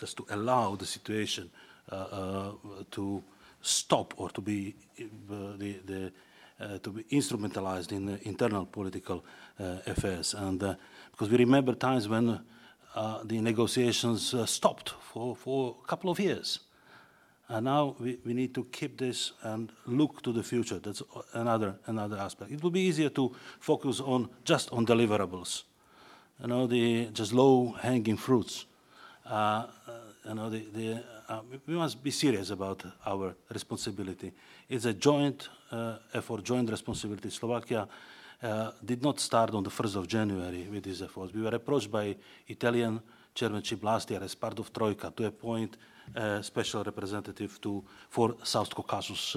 to allow the situation to stop or to be instrumentalized in internal political affairs. And because we remember times when the negotiations stopped for a couple of years, and now we need to keep this and look to the future. That's another aspect. It will be easier to focus on deliverables, the just low-hanging fruits. We must be serious about our responsibility. It's a joint effort, joint responsibility. Slovakia did not start on the 1st of January with this effort. We were approached by Italian chairmanship last year as part of Troika to appoint a special representative for South Caucasus,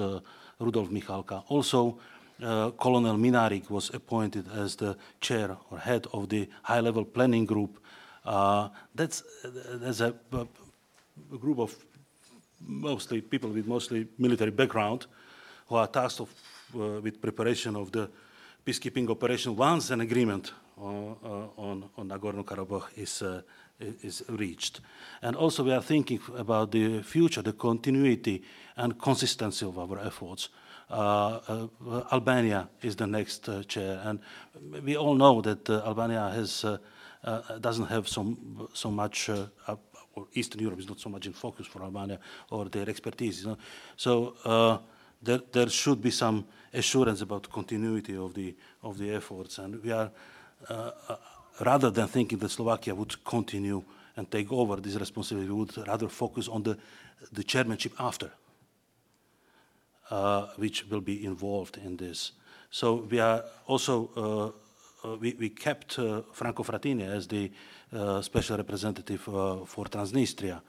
Rudolf Michalka. Also, Colonel Minarik was appointed as the chair or head of the high-level planning group. That's a group of mostly people with mostly military background who are tasked with preparation of the peacekeeping operation once an agreement on Nagorno-Karabakh is reached. And also we are thinking about the future, the continuity and consistency of our efforts. Albania is the next chair, and we all know that Albania has doesn't have so much. Or Eastern Europe is not so much in focus for Albania or their expertise. You know? So there should be some assurance about continuity of the efforts, and we are rather than thinking that Slovakia would continue and take over this responsibility, we would rather focus on the chairmanship after. Which will be involved in this. So we are also, we kept Franco Frattini as the special representative for Transnistria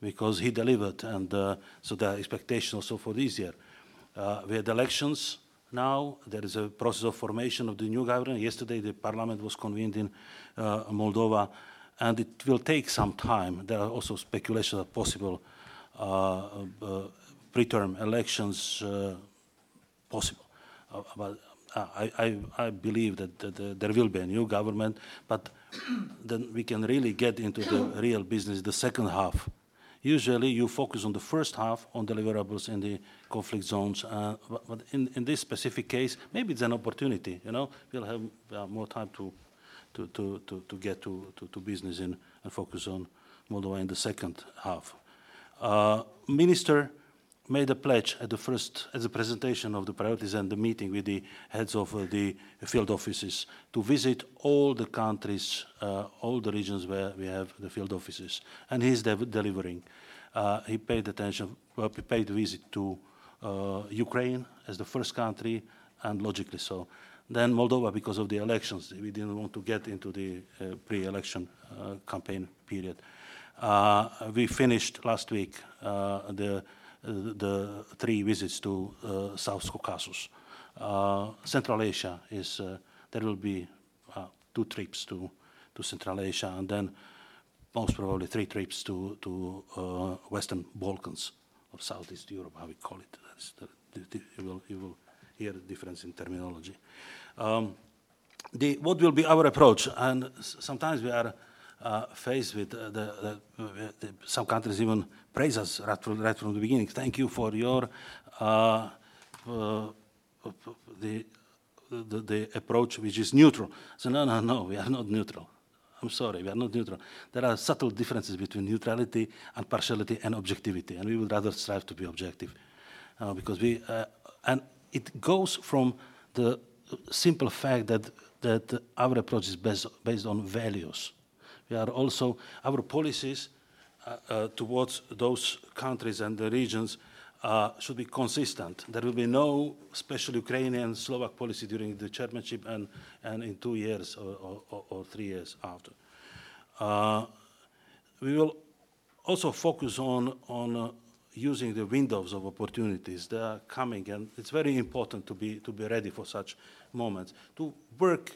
because he delivered, and so the expectation also for this year. We had elections now, there is a process of formation of the new government. Yesterday the parliament was convened in Moldova, and it will take some time. There are also speculations of possible preterm elections possible. But I believe that there will be a new government, but then we can really get into the real business, the second half. Usually you focus on the first half, on deliverables in the conflict zones, but in this specific case, maybe it's an opportunity, you know? We'll have more time to get to business and focus on Moldova in the second half. Minister made a pledge at the presentation of the priorities and the meeting with the heads of the field offices to visit all the countries, all the regions where we have the field offices, and he's delivering. He paid attention, he paid visit to Ukraine as the first country, and logically so. Then Moldova because of the elections. We didn't want to get into the pre-election campaign period. We finished last week the three visits to South Caucasus. Central Asia is, there will be 2 trips to Central Asia, and then most probably 3 trips to Western Balkans, or Southeast Europe, how we call it. You will hear the difference in terminology. What will be our approach? And sometimes we are faced with some countries even praise us right from the beginning. Thank you for your the approach which is neutral. So no, we are not neutral. I'm sorry, we are not neutral. There are subtle differences between neutrality and partiality and objectivity, and we would rather strive to be objective because we and it goes from the simple fact that our approach is based on values. We are also, our policies towards those countries and the regions should be consistent. There will be no special Ukrainian, Slovak policy during the chairmanship and in 2 years or 3 years after. We will also focus on using the windows of opportunities that are coming, and it's very important to be ready for such moments, to work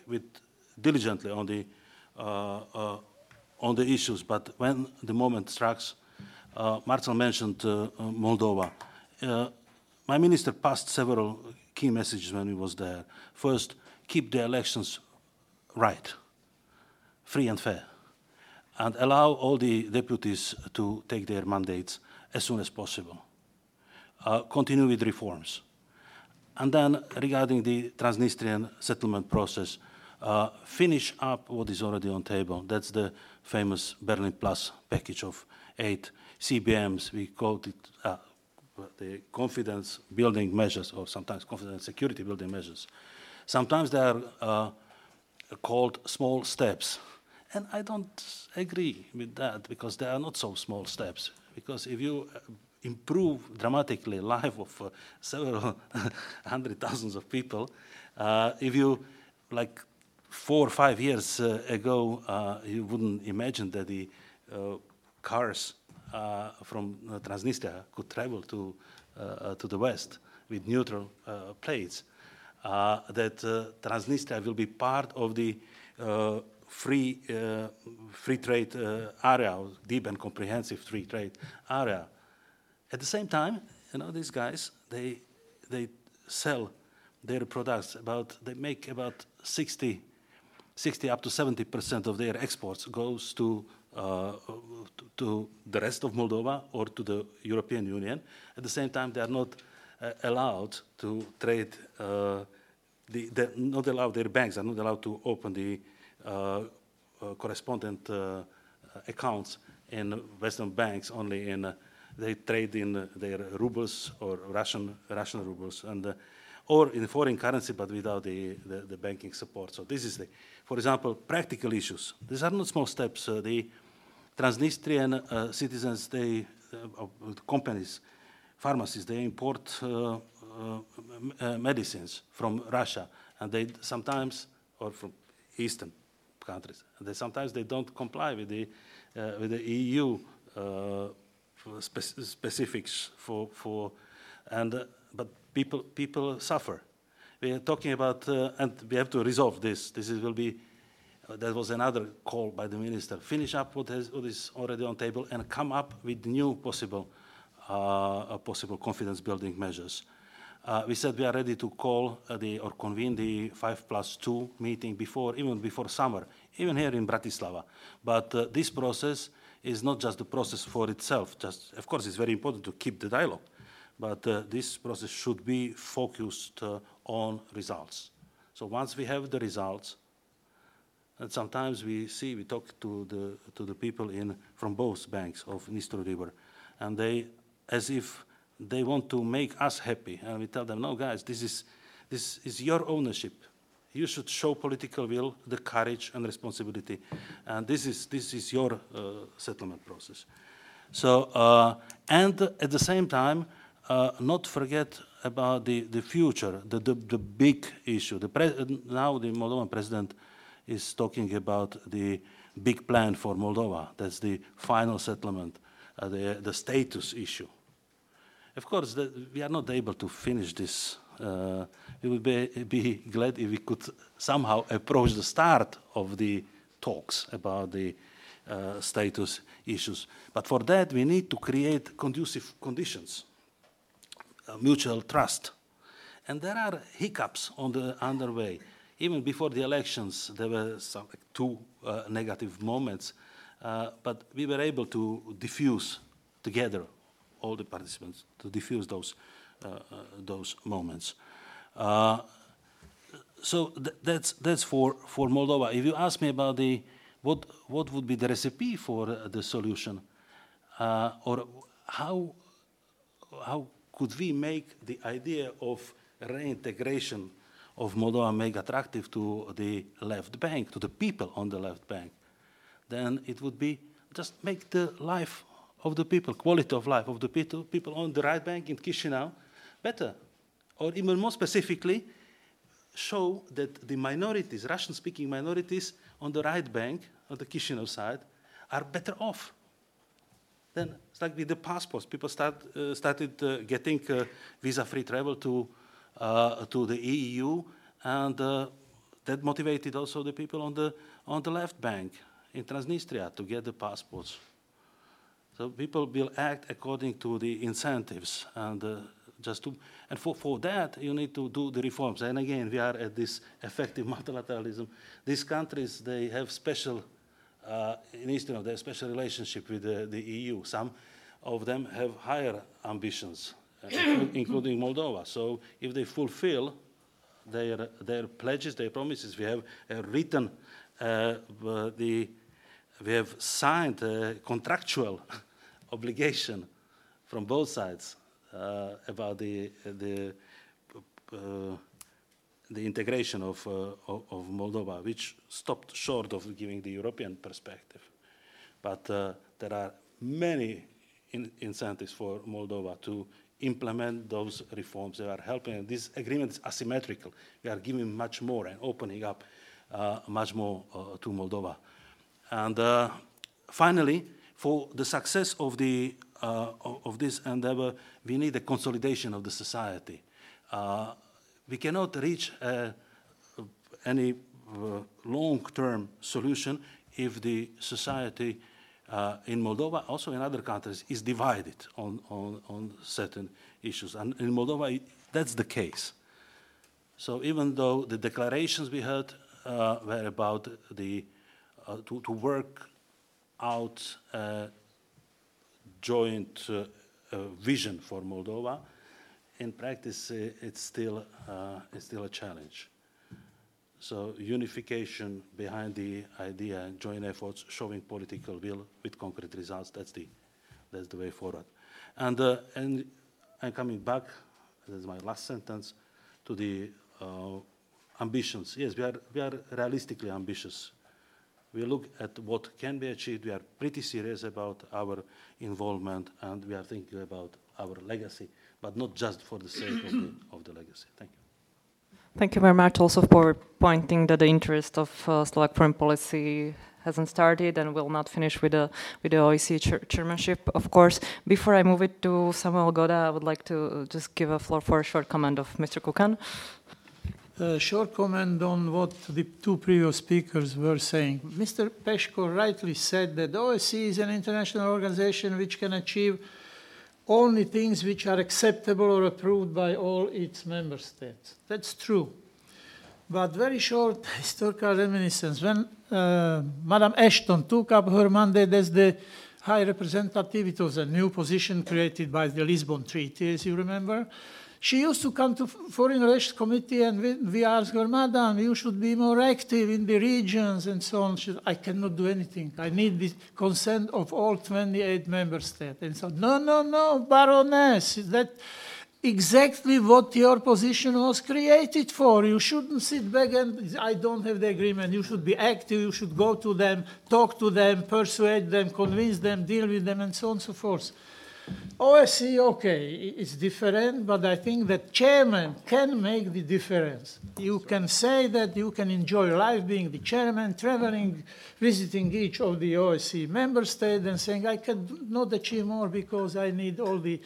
diligently on the issues, but when the moment strikes, Marcel mentioned Moldova. My minister passed several key messages when he was there. First, keep the elections right, free and fair, and allow all the deputies to take their mandates as soon as possible. Continue with reforms. And then regarding the Transnistrian settlement process, finish up what is already on table. That's the famous Berlin Plus package of 8 CBMs. We called it the confidence building measures, or sometimes confidence security building measures. Sometimes they are called small steps. And I don't agree with that because they are not so small steps. Because if you improve dramatically life of several 100,000s of people, if you, like 4 or 5 years ago, you wouldn't imagine that the cars from Transnistria could travel to the west with neutral plates. That Transnistria will be part of the free trade area, deep and comprehensive free trade area. At the same time, you know, these guys they sell their products they make about 60 up to 70% of their exports goes to the rest of Moldova or to the European Union. At the same time, they are not allowed to trade, they're not allowed, their banks are not allowed to open the correspondent accounts in Western banks, only in, they trade in their rubles or Russian rubles, and or in foreign currency, but without the banking support. So this is the, for example, practical issues. These are not small steps. The Transnistrian citizens, they, companies, pharmacies, they import medicines from Russia, and they sometimes, or from Eastern countries, and they sometimes they don't comply with the EU specifics for and but people suffer. We are talking about and we have to resolve this. This will be that was another call by the minister. Finish up what is already on table and come up with new possible confidence building measures. We said we are ready to call or convene the 5+2 meeting even before summer, even here in Bratislava. But this process is not just the process for itself. Just, of course, it's very important to keep the dialogue, but this process should be focused on results. So once we have the results, and sometimes we talk to the people from both banks of Dnestr River, and they, as if they want to make us happy, and we tell them, no, guys, this is your ownership. You should show political will, the courage and responsibility, and this is your settlement process. So, and at the same time, not forget about the future, the big issue. Now the Moldovan president is talking about the big plan for Moldova. That's the final settlement, the status issue. Of course, we are not able to finish this. We would be glad if we could somehow approach the start of the talks about the status issues. But for that, we need to create conducive conditions, mutual trust. And there are hiccups underway. Even before the elections, there were two negative moments, but we were able to diffuse together all the participants to diffuse those moments. So that's for Moldova. If you ask me about what would be the recipe for the solution, or how could we make the idea of reintegration of Moldova make attractive to the left bank, to the people on the left bank, then it would be just make the life of the people, quality of life of the people on the right bank in Chisinau better. Or even more specifically, show that the minorities, Russian-speaking minorities on the right bank, on the Chisinau side, are better off. Then it's like with the passports. People started getting visa-free travel to the EU, and that motivated also the people on the left bank in Transnistria to get the passports. So people will act according to the incentives, and for that you need to do the reforms. And again, we are at this effective multilateralism. These countries, they have special in Eastern Europe, they have special relationship with the EU. Some of them have higher ambitions, including Moldova. So if they fulfill their pledges, their promises, we have written we have signed a contractual obligation from both sides about the integration of Moldova, which stopped short of giving the European perspective. But there are many incentives for Moldova to implement those reforms. They are helping. This agreement is asymmetrical. We are giving much more and opening up much more to Moldova. And finally, for the success of this endeavor, we need a consolidation of the society. We cannot reach any long-term solution if the society in Moldova, also in other countries, is divided on certain issues. And in Moldova, that's the case. So even though the declarations we heard were about the to work out a joint vision for Moldova, in practice, it's still a challenge. So unification behind the idea, joint efforts, showing political will with concrete results, that's the way forward. And I'm coming back, this is my last sentence, to the ambitions. Yes, we are realistically ambitious. We look at what can be achieved. We are pretty serious about our involvement, and we are thinking about our legacy, but not just for the sake of the legacy. Thank you. Thank you very much also for pointing that the interest of Slovak foreign policy hasn't started and will not finish with the OSCE chairmanship, of course. Before I move it to Samuel Goda, I would like to just give a floor for a short comment of Mr. Kukan. A short comment on what the two previous speakers were saying. Mr. Peško rightly said that OSCE is an international organization which can achieve only things which are acceptable or approved by all its member states. That's true. But very short historical reminiscence. When Madam Ashton took up her mandate as the High Representative, it was a new position created by the Lisbon Treaty, as you remember. She used to come to Foreign Relations Committee and we asked her, Madam, you should be more active in the regions and so on. She said, I cannot do anything. I need the consent of all 28 member states. And so, no, Baroness, that's exactly what your position was created for. You shouldn't sit back and I don't have the agreement. You should be active. You should go to them, talk to them, persuade them, convince them, deal with them, and so on and so forth. OSCE, okay, it's different, but I think that chairman can make the difference. You can say that you can enjoy life being the chairman, traveling, visiting each of the OSCE member states and saying, I cannot achieve more because I need all the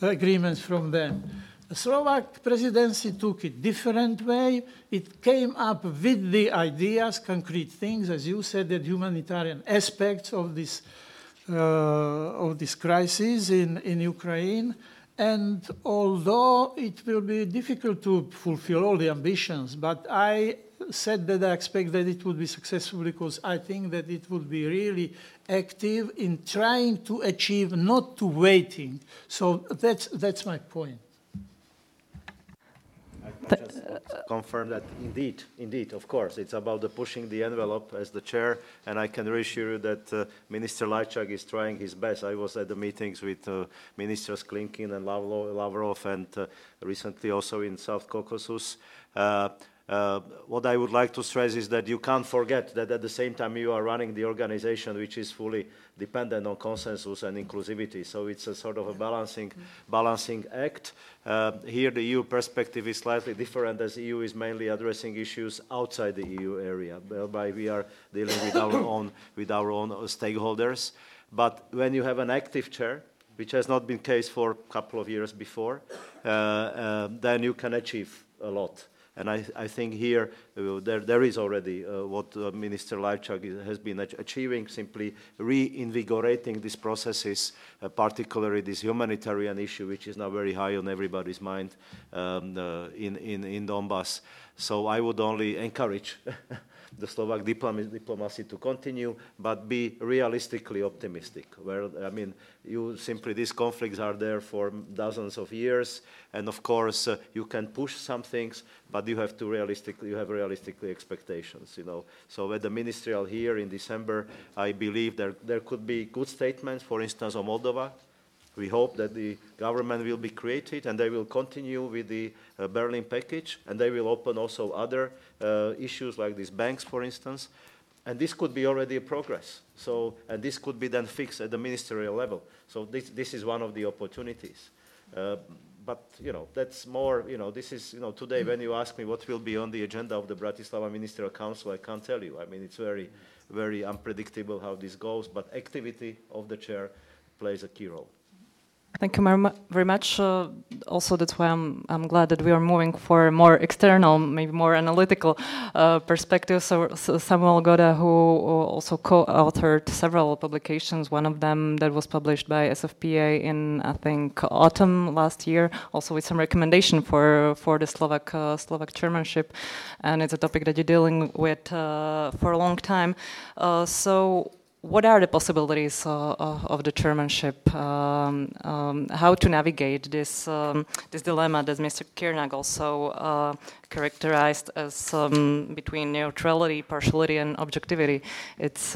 agreements from them. The Slovak presidency took it different way. It came up with the ideas, concrete things, as you said, the humanitarian aspects of this crisis in Ukraine, and although it will be difficult to fulfill all the ambitions, but I said that I expect that it would be successful because I think that it would be really active in trying to achieve, not to waiting. So that's my point. I just confirm that indeed, of course, it's about the pushing the envelope as the chair, and I can reassure you that Minister Lajčák is trying his best. I was at the meetings with Ministers Klinkin and Lavrov, and recently also in South Caucasus. What I would like to stress is that you can't forget that at the same time you are running the organization which is fully dependent on consensus and inclusivity. So it's a sort of a balancing act. Here the EU perspective is slightly different, as the EU is mainly addressing issues outside the EU area, whereby we are dealing with our own stakeholders. But when you have an active chair, which has not been the case for a couple of years before, then you can achieve a lot. And I think here there is already what Minister Lajčák has been achieving, simply reinvigorating these processes, particularly this humanitarian issue, which is now very high on everybody's mind in Donbass. So I would only encourage the Slovak diplomacy to continue, but be realistically optimistic. Well, I mean, these conflicts are there for dozens of years, and of course you can push some things, but you have realistically expectations, you know. So at the ministerial here in December, I believe there could be good statements, for instance, on Moldova. We hope that the government will be created and they will continue with the Berlin package, and they will open also other issues like these banks, for instance. And this could be already a progress. So, and this could be then fixed at the ministerial level. So this is one of the opportunities. But, you know, that's more, you know, this is, you know, today when you ask me what will be on the agenda of the Bratislava Ministerial Council, I can't tell you. I mean, it's very, very unpredictable how this goes, but activity of the chair plays a key role. Thank you very much. Also, that's why I'm glad that we are moving for a more external, maybe more analytical perspective. So Samuel Goda, who also co-authored several publications, one of them that was published by SFPA in, I think, autumn last year, also with some recommendation for the Slovak chairmanship. And it's a topic that you're dealing with for a long time. So What are the possibilities of the chairmanship? How to navigate this this dilemma that Mr. Kyrnak also characterized as between neutrality, partiality, and objectivity? It's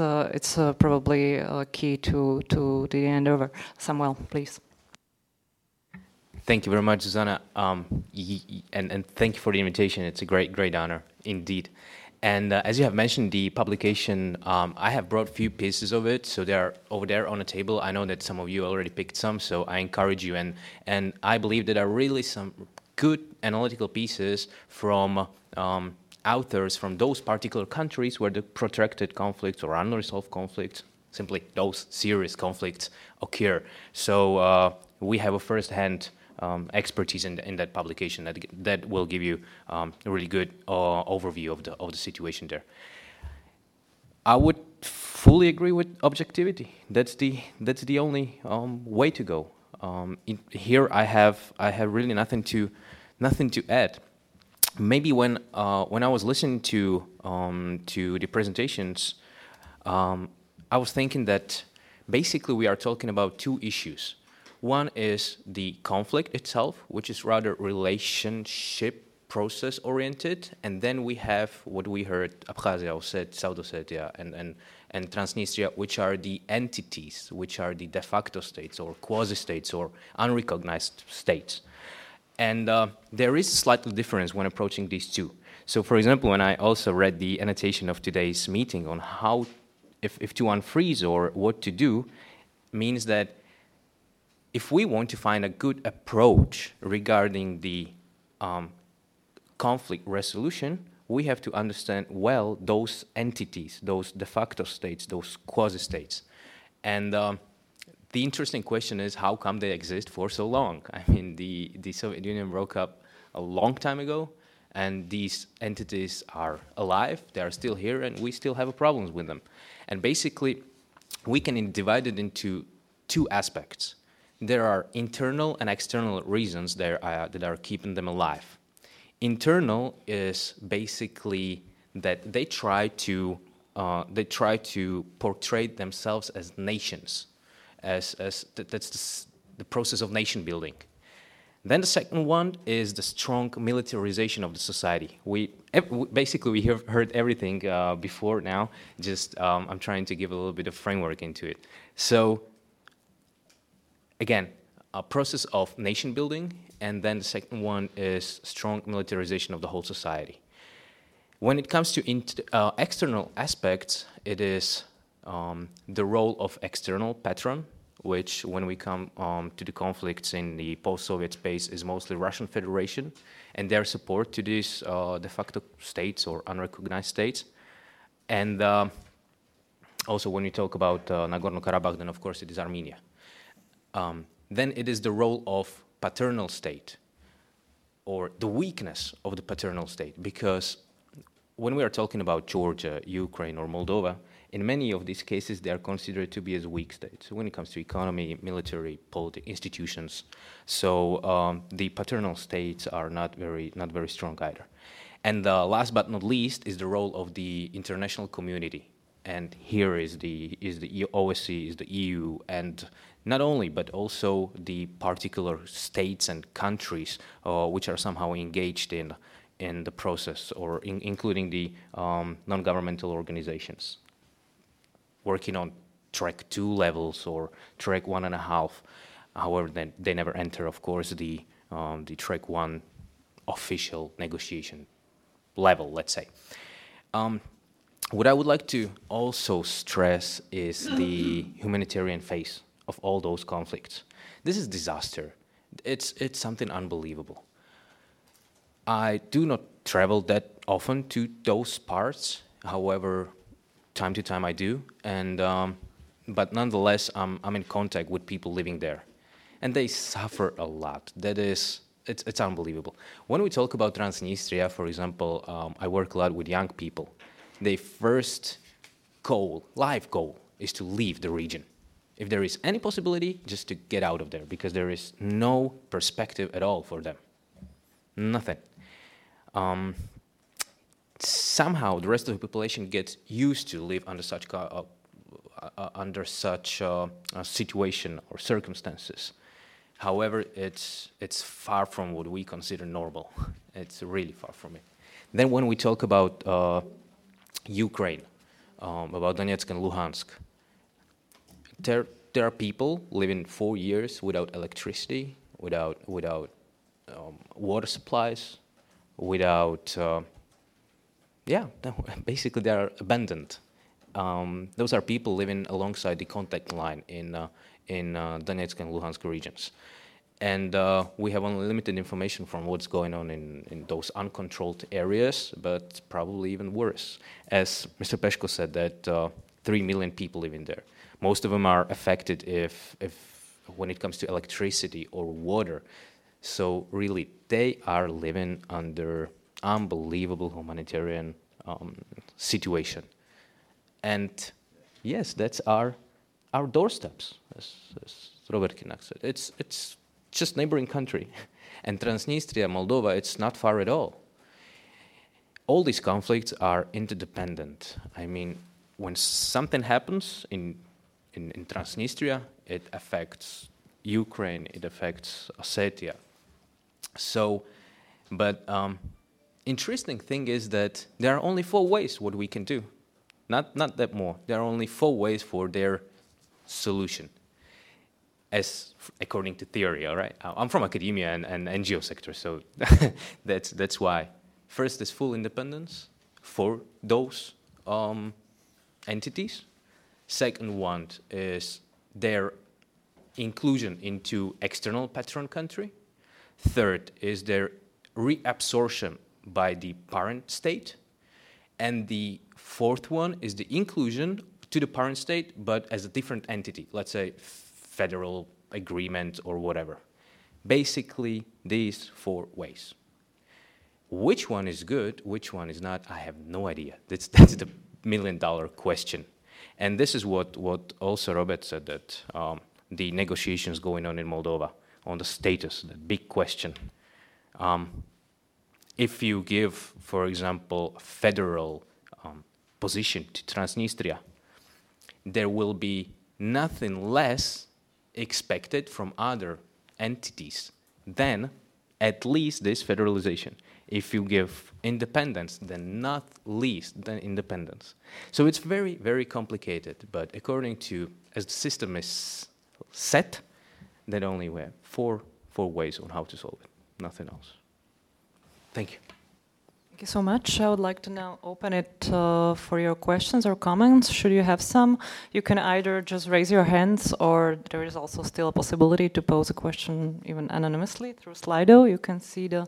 probably key to the endeavor. Samuel, please. Thank you very much, Zuzana, and thank you for the invitation. It's a great honor indeed. And as you have mentioned, the publication, I have brought a few pieces of it, so they are over there on the table. I know that some of you already picked some, so I encourage you. And I believe that there are really some good analytical pieces from authors from those particular countries where the protracted conflicts or unresolved conflicts, simply those serious conflicts, occur. So we have a first-hand expertise in that publication that will give you a really good overview of the situation there. I would fully agree with objectivity. That's the only way to go. Here I have really nothing to add. Maybe when I was listening to the presentations, I was thinking that basically we are talking about two issues. One is the conflict itself, which is rather relationship process oriented, and then we have what we heard, Abkhazia, South Ossetia, and Transnistria, which are the entities, which are the de facto states or quasi-states or unrecognized states. And there is a slight difference when approaching these two. So, for example, when I also read the annotation of today's meeting on how, if to unfreeze or what to do, means that if we want to find a good approach regarding the conflict resolution, we have to understand well those entities, those de facto states, those quasi-states. And the interesting question is, how come they exist for so long? I mean, the Soviet Union broke up a long time ago, and these entities are alive, they are still here, and we still have problems with them. And basically, we can divide it into two aspects. There are internal and external reasons that are keeping them alive. Internal is basically that they try to portray themselves as nations, that's the process of nation building. Then the second one is the strong militarization of the society. We have heard everything before now. Just I'm trying to give a little bit of framework into it. So, again, a process of nation building, and then the second one is strong militarization of the whole society. When it comes to external aspects, it is the role of external patron, which when we come to the conflicts in the post-Soviet space is mostly Russian Federation and their support to these de facto states or unrecognized states. And also when we talk about Nagorno-Karabakh, then of course it is Armenia. Then it is the role of paternal state or the weakness of the paternal state, because when we are talking about Georgia, Ukraine or Moldova, in many of these cases they are considered to be as weak states when it comes to economy, military, political institutions. So the paternal states are not very strong either. And last but not least is the role of the international community. And here is the OSCE, is the EU, and not only, but also the particular states and countries which are somehow engaged in the process, or including the non-governmental organizations working on track 2 levels or track 1.5. However, they never enter, of course, the track 1 official negotiation level, let's say. What I would like to also stress is the humanitarian phase of all those conflicts. This is disaster. It's something unbelievable. I do not travel that often to those parts. However, time to time I do, and but nonetheless, I'm in contact with people living there, and they suffer a lot. That is. It's unbelievable. When we talk about Transnistria, for example, I work a lot with young people. Their first life goal, is to leave the region. If there is any possibility, just to get out of there, because there is no perspective at all for them. Nothing. Somehow, the rest of the population gets used to live under such under such a situation or circumstances. However, it's far from what we consider normal. It's really far from it. Then when we talk about Ukraine, about Donetsk and Luhansk, there are people living 4 years without electricity, without water supplies, without basically they are abandoned. Those are people living alongside the contact line in Donetsk and Luhansk regions. And we have only limited information from what's going on in those uncontrolled areas, but probably even worse. As Mr. Peško said, that 3 million people live in there. Most of them are affected if when it comes to electricity or water. So really, they are living under unbelievable humanitarian situation. And yes, that's our doorsteps, as Robert Kyrnak said. It's just neighboring country. And Transnistria, Moldova, it's not far at all. All these conflicts are interdependent. I mean, when something happens in Transnistria, it affects Ukraine, it affects Ossetia. So, but interesting thing is that there are only 4 ways what we can do. Not that more. There are only 4 ways for their solution, as according to theory, all right? I'm from academia and NGO sector, so that's why. First is full independence for those entities. Second one is their inclusion into external patron country. Third is their reabsorption by the parent state. And the fourth one is the inclusion to the parent state, but as a different entity, let's say federal agreement or whatever. Basically, these 4 ways. Which one is good, which one is not, I have no idea. That's the million-dollar question. And this is what also Robert said, that the negotiations going on in Moldova on the status, the big question. If you give, for example, federal position to Transnistria, there will be nothing less expected from other entities than at least this federalization. If you give independence, then not least than independence. So it's very, very complicated, but according to, as the system is set, there only were 4 ways on how to solve it, nothing else. Thank you. Thank you so much. I would like to now open it for your questions or comments. Should you have some, you can either just raise your hands, or there is also still a possibility to pose a question even anonymously through Slido. You can see the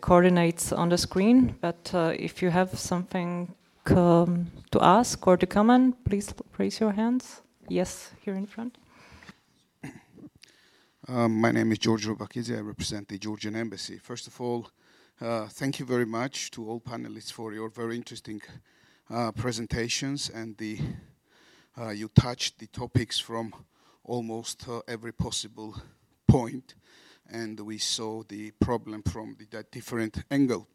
coordinates on the screen. But if you have something to ask or to comment, please raise your hands. Yes, here in front. My name is George Robakidze. I represent the Georgian Embassy. First of all, thank you very much to all panelists for your very interesting presentations, and you touched the topics from almost every possible point, and we saw the problem from that different angle.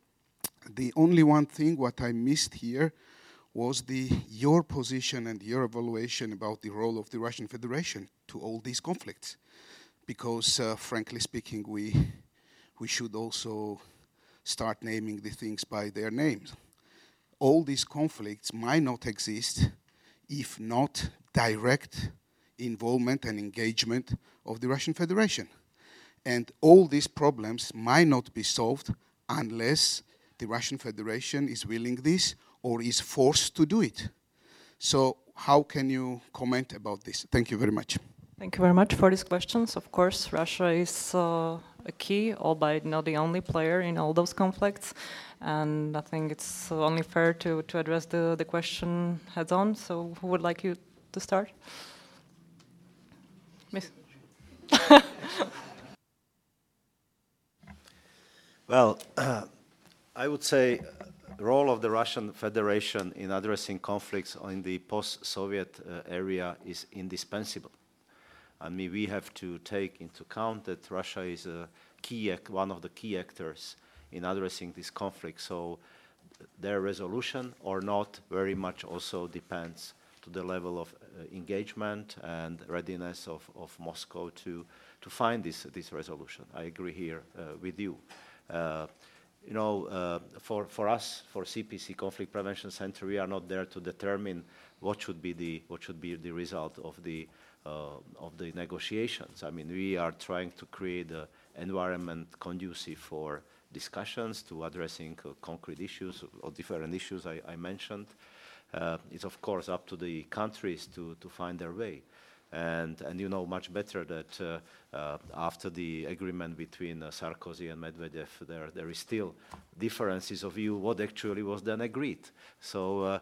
The only one thing what I missed here was your position and your evaluation about the role of the Russian Federation to all these conflicts. Because, frankly speaking, we should also start naming the things by their names. All these conflicts might not exist if not direct involvement and engagement of the Russian Federation. And all these problems might not be solved unless the Russian Federation is willing this or is forced to do it. So how can you comment about this? Thank you very much. Thank you very much for these questions. Of course, Russia is a key, albeit not the only player in all those conflicts. And I think it's only fair to address the question heads on. So who would like you to start? Miss? Well, I would say the role of the Russian Federation in addressing conflicts in the post-Soviet area is indispensable. I mean, we have to take into account that Russia is one of the key actors in addressing this conflict. So their resolution or not very much also depends to the level of engagement and readiness of Moscow to find this resolution. I agree here with you. For us, for CPC, Conflict Prevention Center, we are not there to determine what should be the result of the negotiations. I mean, we are trying to create an environment conducive for discussions, to addressing concrete issues or different issues I mentioned. It's of course up to the countries to find their way. And you know much better that after the agreement between Sarkozy and Medvedev, there is still differences of view what actually was then agreed. So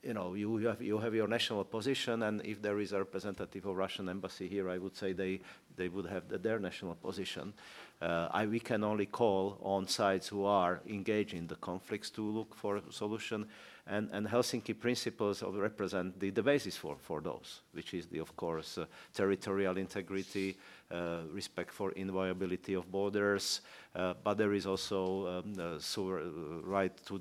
you have your national position, and if there is a representative of Russian embassy here, I would say they would have their national position. We can only call on sides who are engaged in the conflicts to look for a solution. And Helsinki principles represent the basis for those, which is, of course, territorial integrity, respect for inviolability of borders, but there is also right to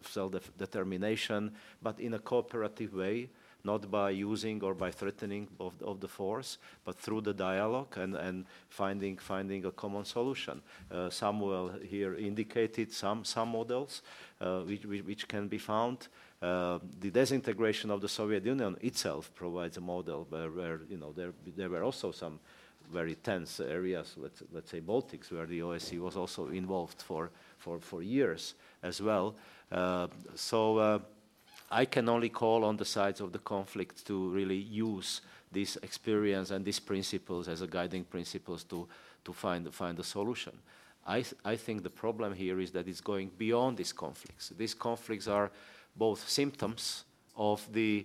self-determination, but in a cooperative way, not by using or by threatening of the force, but through the dialogue and finding a common solution. Samuel here indicated some models which can be found. The disintegration of the Soviet Union itself provides a model where there were also some very tense areas, let's say Baltics, where the OSCE was also involved for years as well. I can only call on the sides of the conflict to really use this experience and these principles as a guiding principles to find a solution. I think the problem here is that it's going beyond these conflicts. These conflicts are both symptoms of the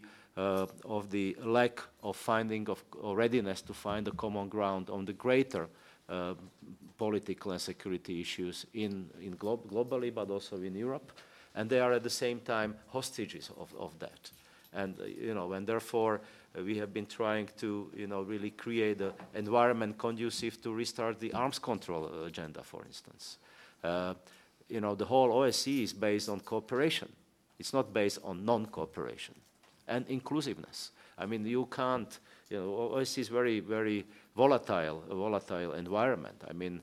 lack of finding or readiness to find a common ground on the greater political and security issues globally, but also in Europe. And they are at the same time hostages of that, and therefore we have been trying to really create an environment conducive to restart the arms control agenda, for instance. The whole OSCE is based on cooperation; it's not based on non-cooperation and inclusiveness. I mean, you can't. OSCE is very, very volatile environment. I mean.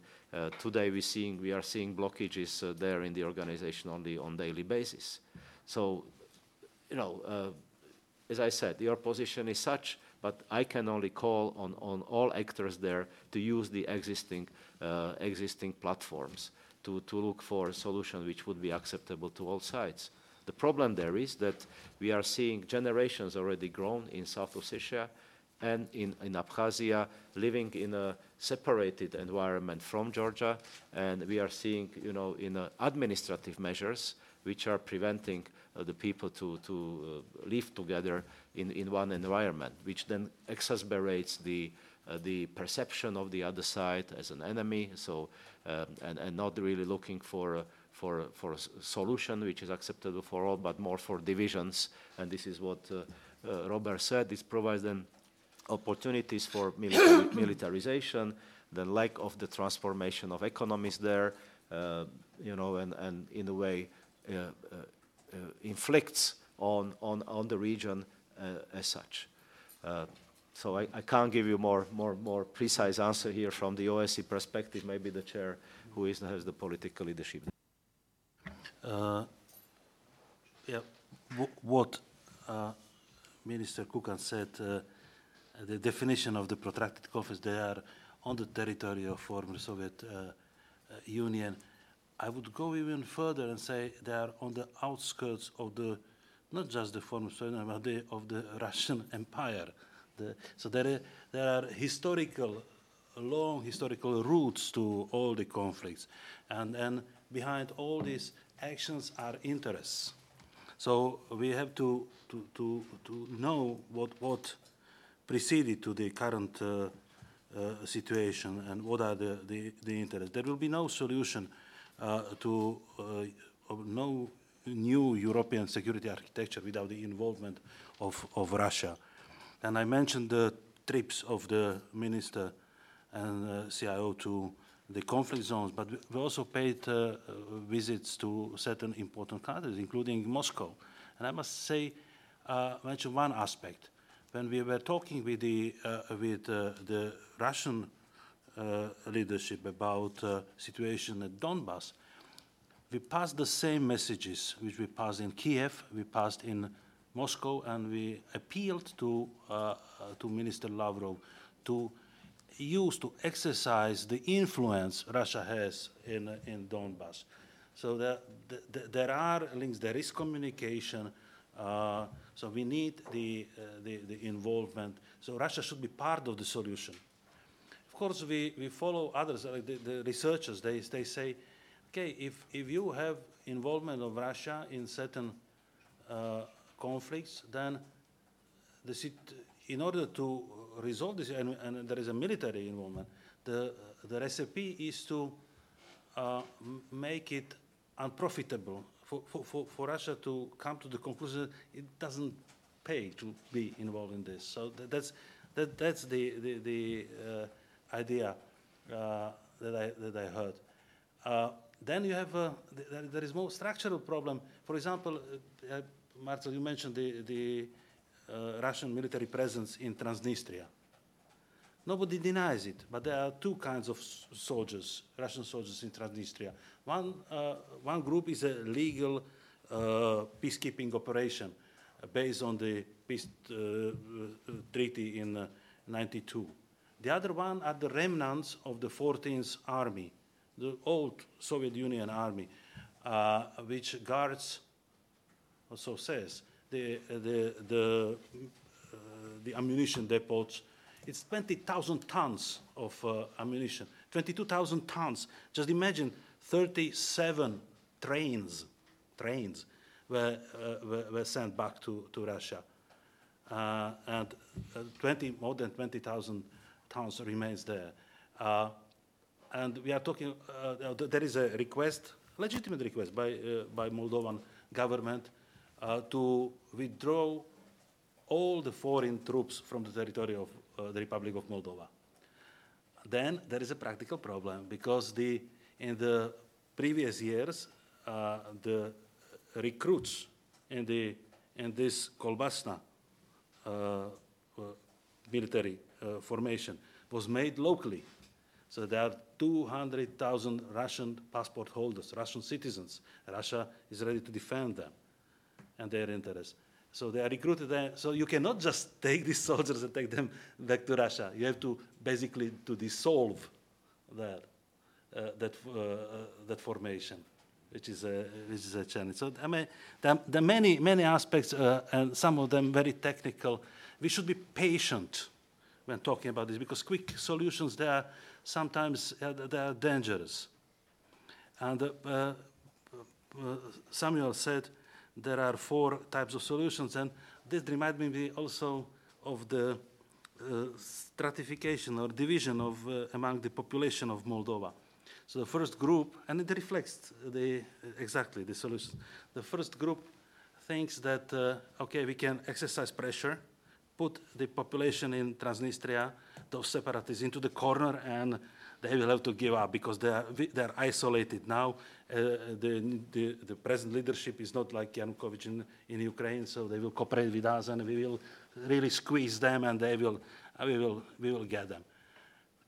Today we are seeing blockages there in the organization only on daily basis. So, as I said, your position is such, but I can only call on all actors there to use the existing platforms to look for a solution which would be acceptable to all sides. The problem there is that we are seeing generations already grown in South Ossetia and in Abkhazia, living in a separated environment from Georgia, and we are seeing, administrative measures which are preventing the people to live together in one environment, which then exacerbates the perception of the other side as an enemy. So, and not really looking for a solution which is acceptable for all, but more for divisions. And this is what Robert said. This provides them opportunities for militarization, the lack of the transformation of economies there, and in a way inflicts on the region as such. So I can't give you more precise answer here from the OSCE perspective. Maybe the chair who has the political leadership. What Minister Kukan said. The definition of the protracted conflicts, they are on the territory of former Soviet Union. I would go even further and say they are on the outskirts of not just the former Soviet Union, but of the Russian Empire. So there are long historical roots to all the conflicts. And behind all these actions are interests. So we have to know what preceded to the current situation and what are the interests. There will be no solution no new European security architecture without the involvement of Russia. And I mentioned the trips of the minister and CIO to the conflict zones, but we also paid visits to certain important countries, including Moscow. And I must say, mention one aspect. When we were talking with the Russian leadership about the situation at Donbass, we passed the same messages which we passed in Kiev, we passed in Moscow, and we appealed to Minister Lavrov to exercise the influence Russia has in Donbass. So there are links, there is communication, so we need the involvement. So Russia should be part of the solution. Of course, we follow others, like the researchers, they say, okay, if you have involvement of Russia in certain conflicts, then in order to resolve this, and there is a military involvement, the recipe is to make it unprofitable for Russia to come to the conclusion it doesn't pay to be involved in this. So that's the idea that I heard. Then you have there is more structural problem. For example, Marcel, you mentioned the Russian military presence in Transnistria. Nobody denies it, but there are two kinds of soldiers, Russian soldiers in Transnistria. One group is a legal peacekeeping operation based on the peace treaty in 1992. The other one are the remnants of the 14th Army, the old Soviet Union Army, which guards, or so says, the ammunition depots. It's 20,000 tons of ammunition, 22,000 tons. Just imagine 37 trains were sent back to Russia. And more than 20,000 tons remains there. And we are talking, there is a request, legitimate request by Moldovan government to withdraw all the foreign troops from the territory of the Republic of Moldova. Then there is a practical problem because in the previous years the recruits in this Kolbasna military formation was made locally. So there are 200,000 Russian passport holders, Russian citizens. Russia is ready to defend them and their interests. So they are recruited there. So you cannot just take these soldiers and take them back to Russia. You have to basically to dissolve that formation, which is a challenge. So I mean, there are many aspects, and some of them very technical. We should be patient when talking about this because quick solutions they are sometimes dangerous. And Samuel said, there are four types of solutions, and this reminds me also of the stratification or division of among the population of Moldova. So the first group, and it reflects exactly the solution. The first group thinks that okay, we can exercise pressure, put the population in Transnistria, those separatists, into the corner, and they will have to give up because they are isolated now. The present leadership is not like Yanukovych in Ukraine, so they will cooperate with us, and we will really squeeze them, and we will get them.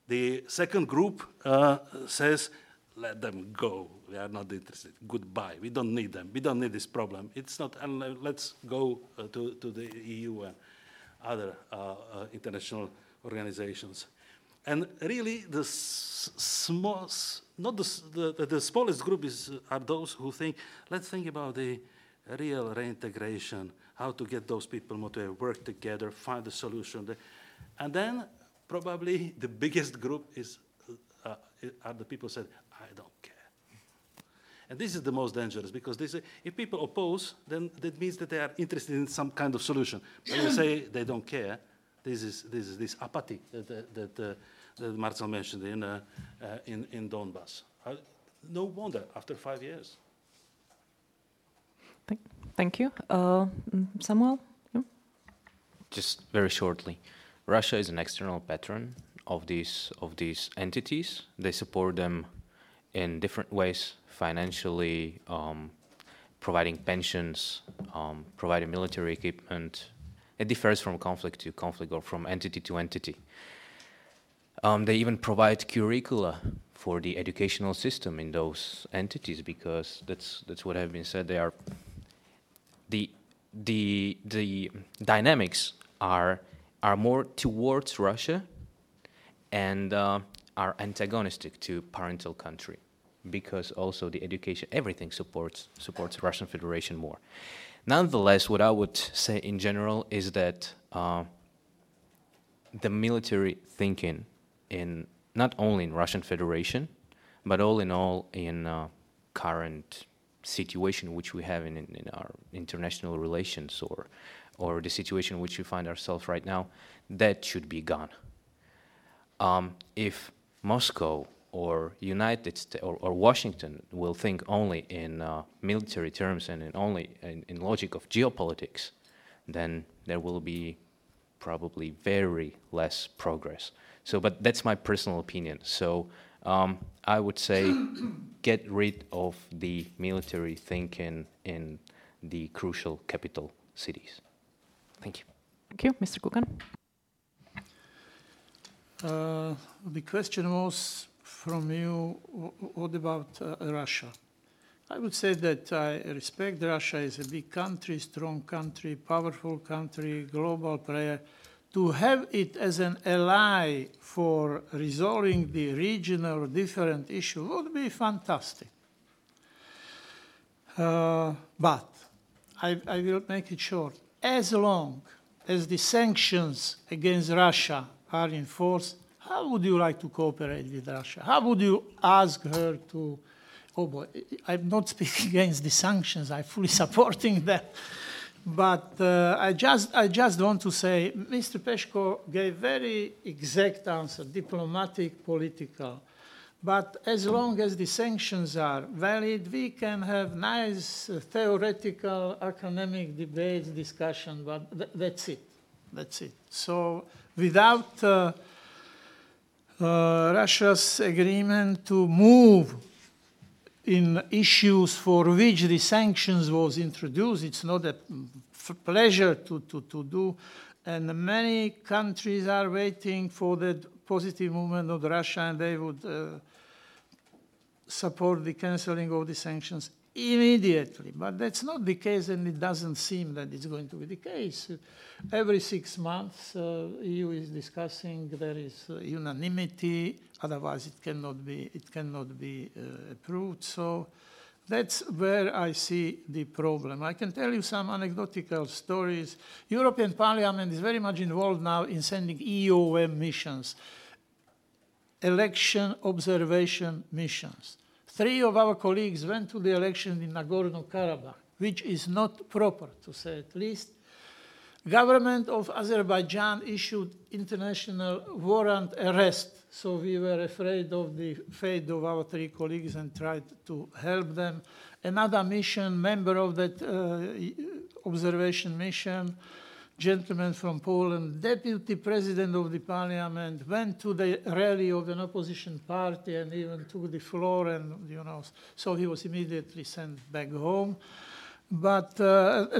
The second group says, "Let them go. We are not interested. Goodbye. We don't need them. We don't need this problem. It's not. And let's go to the EU and other international organizations." And really, the smallest group are those who think, let's think about the real reintegration, how to get those people motivated, work together, find a solution. And then probably the biggest group are the people who said, I don't care. And this is the most dangerous because they say, if people oppose, then that means that they are interested in some kind of solution. But you say they don't care. This is this apathy that Marcel mentioned in Donbass. No wonder after 5 years. Thank you, Samuel. Yeah? Just very shortly, Russia is an external patron of these entities. They support them in different ways, financially, providing pensions, providing military equipment. It differs from conflict to conflict or from entity to entity. They even provide curricula for the educational system in those entities, because that's what have been said. They are the dynamics are more towards Russia and are antagonistic to parental country, because also the education, everything supports Russian Federation more. Nonetheless, what I would say in general is that the military thinking in not only in Russian Federation, but all in all in current situation which we have in our international relations or the situation which we find ourselves right now, that should be gone. If Moscow or United States or Washington will think only in military terms and only in logic of geopolitics, then there will be probably very less progress. So, but that's my personal opinion. So, I would say get rid of the military thinking in the crucial capital cities. Thank you. Thank you. Mr. Kukan. The question was from you, what about Russia? I would say that I respect Russia as a big country, strong country, powerful country, global player. To have it as an ally for resolving the regional different issue would be fantastic. But I will make it short. As long as the sanctions against Russia are in force, how would you like to cooperate with Russia? How would you ask her to... Oh boy, I'm not speaking against the sanctions. I'm fully supporting that. But I just want to say, Mr. Peško gave very exact answer, diplomatic, political. But as long as the sanctions are valid, we can have nice theoretical, academic debates, discussion, but that's it. That's it. So without Russia's agreement to move in issues for which the sanctions was introduced, it's not a pleasure to do, and many countries are waiting for the positive movement of Russia, and they would support the cancelling of the sanctions immediately. But that's not the case, and it doesn't seem that it's going to be the case. Every 6 months, EU is discussing, there is unanimity, otherwise it cannot be approved. So that's where I see the problem. I can tell you some anecdotal stories. European Parliament is very much involved now in sending EOM missions, election observation missions. 3 of our colleagues went to the election in Nagorno-Karabakh, which is not proper, to say at least. Government of Azerbaijan issued international warrant arrest, so we were afraid of the fate of our 3 colleagues and tried to help them. Another mission, member of that observation mission, gentleman from Poland, deputy president of the parliament, went to the rally of an opposition party and even took the floor, and so he was immediately sent back home. But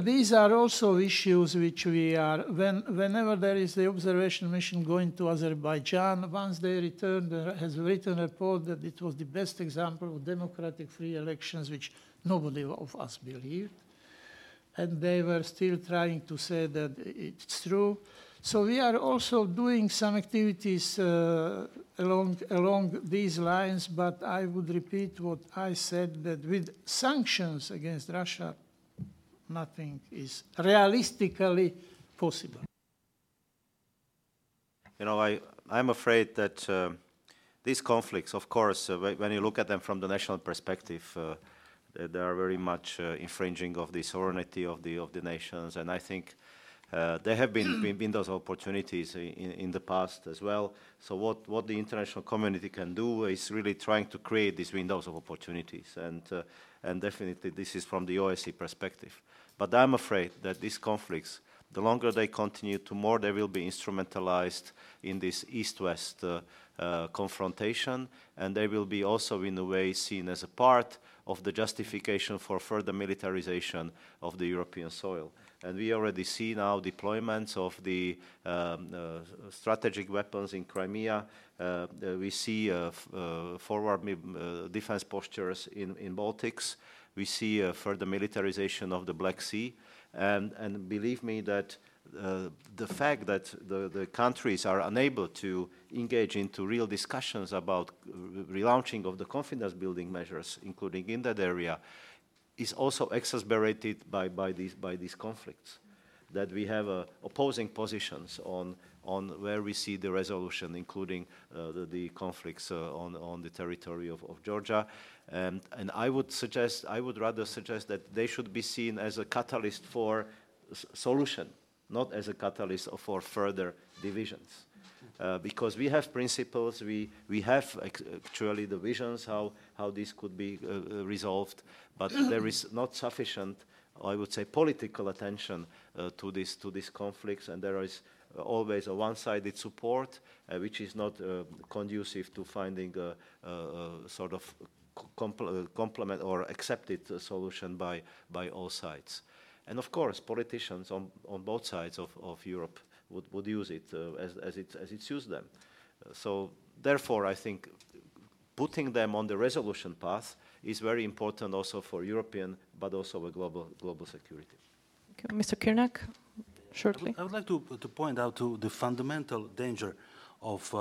these are also issues which we are, whenever there is the observation mission going to Azerbaijan, once they return, there has written a report that it was the best example of democratic free elections, which nobody of us believed. And they were still trying to say that it's true. So we are also doing some activities along these lines, but I would repeat what I said, that with sanctions against Russia, nothing is realistically possible. I'm afraid that these conflicts, of course, when you look at them from the national perspective, they are very much infringing of the sovereignty of the nations, and I think there have been those opportunities in the past as well. So what the international community can do is really trying to create these windows of opportunities, and definitely this is from the OSCE perspective. But I'm afraid that these conflicts, the longer they continue, the more they will be instrumentalized in this East-West confrontation, and they will be also in a way seen as a part of the justification for further militarization of the European soil. And we already see now deployments of the strategic weapons in Crimea. We see forward defense postures in Baltics. We see further militarization of the Black Sea. And believe me that the fact that the countries are unable to engage into real discussions about relaunching of the confidence-building measures, including in that area, is also exacerbated by these conflicts, that we have opposing positions on where we see the resolution, including the conflicts on the territory of Georgia. And I would rather suggest that they should be seen as a catalyst for solution, not as a catalyst for further divisions. Because we have principles, we have actually the visions how this could be resolved, but there is not sufficient, I would say, political attention to these conflicts, and there is always a one-sided support, which is not conducive to finding a sort of complement or accepted solution by all sides. And of course, politicians on both sides of Europe would use it as it's used them. So therefore, I think putting them on the resolution path is very important also for European, but also a global security. Okay, Mr. Kyrnak, shortly. I would like to point out to the fundamental danger of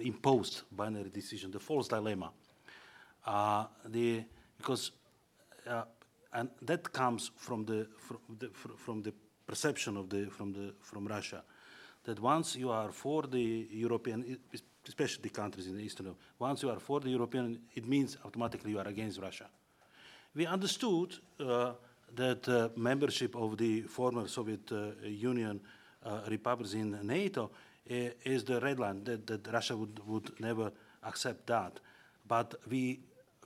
imposed binary decision, the false dilemma. And that comes from the perception from Russia, that once you are for the European, especially the countries in the Eastern Europe, once you are for the European, it means automatically you are against Russia. We understood that membership of the former Soviet Union republics in NATO is the red line, that Russia would never accept that. But we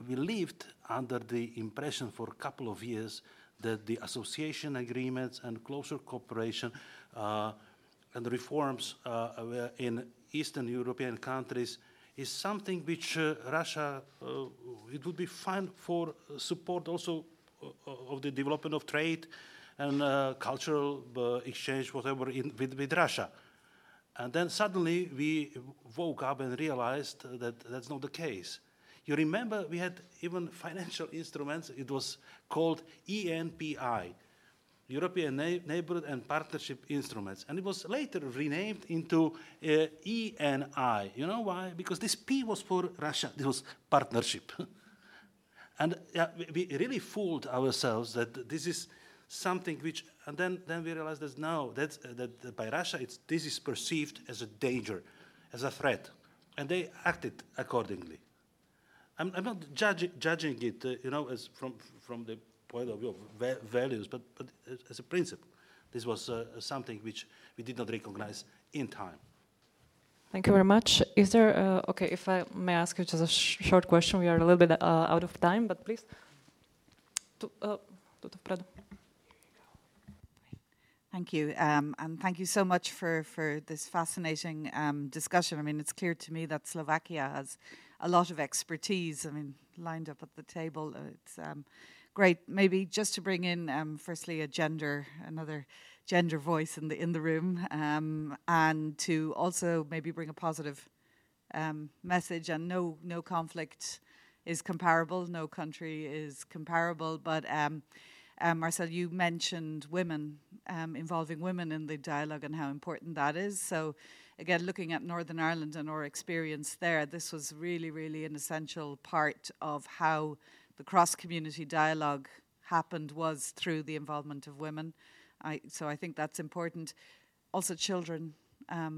lived under the impression for a couple of years that the association agreements and closer cooperation and reforms in Eastern European countries is something which Russia, it would be fine for support also of the development of trade and cultural exchange, whatever, with Russia. And then suddenly we woke up and realized that that's not the case. You remember we had even financial instruments. It was called ENPI, European Neighborhood and Partnership Instruments. And it was later renamed into ENI. You know why? Because this P was for Russia. It was partnership. And we really fooled ourselves that this is something which, and then we realized that no, that by Russia, this is perceived as a danger, as a threat. And they acted accordingly. I'm not judging it, as from the point of view of values, but as a principle. This was something which we did not recognize in time. Thank you very much. Is there, okay, if I may ask you just a short question, we are a little bit out of time, but please. Thank you, and thank you so much for this fascinating discussion. I mean, it's clear to me that Slovakia has a lot of expertise, I mean, lined up at the table. It's great. Maybe just to bring in, firstly, another gender voice in the room, and to also maybe bring a positive message. And no conflict is comparable, no country is comparable. But Marcel, you mentioned women, involving women in the dialogue and how important that is. So, again, looking at Northern Ireland and our experience there, this was really, really an essential part of how the cross-community dialogue happened, was through the involvement of women. So I think that's important. Also children,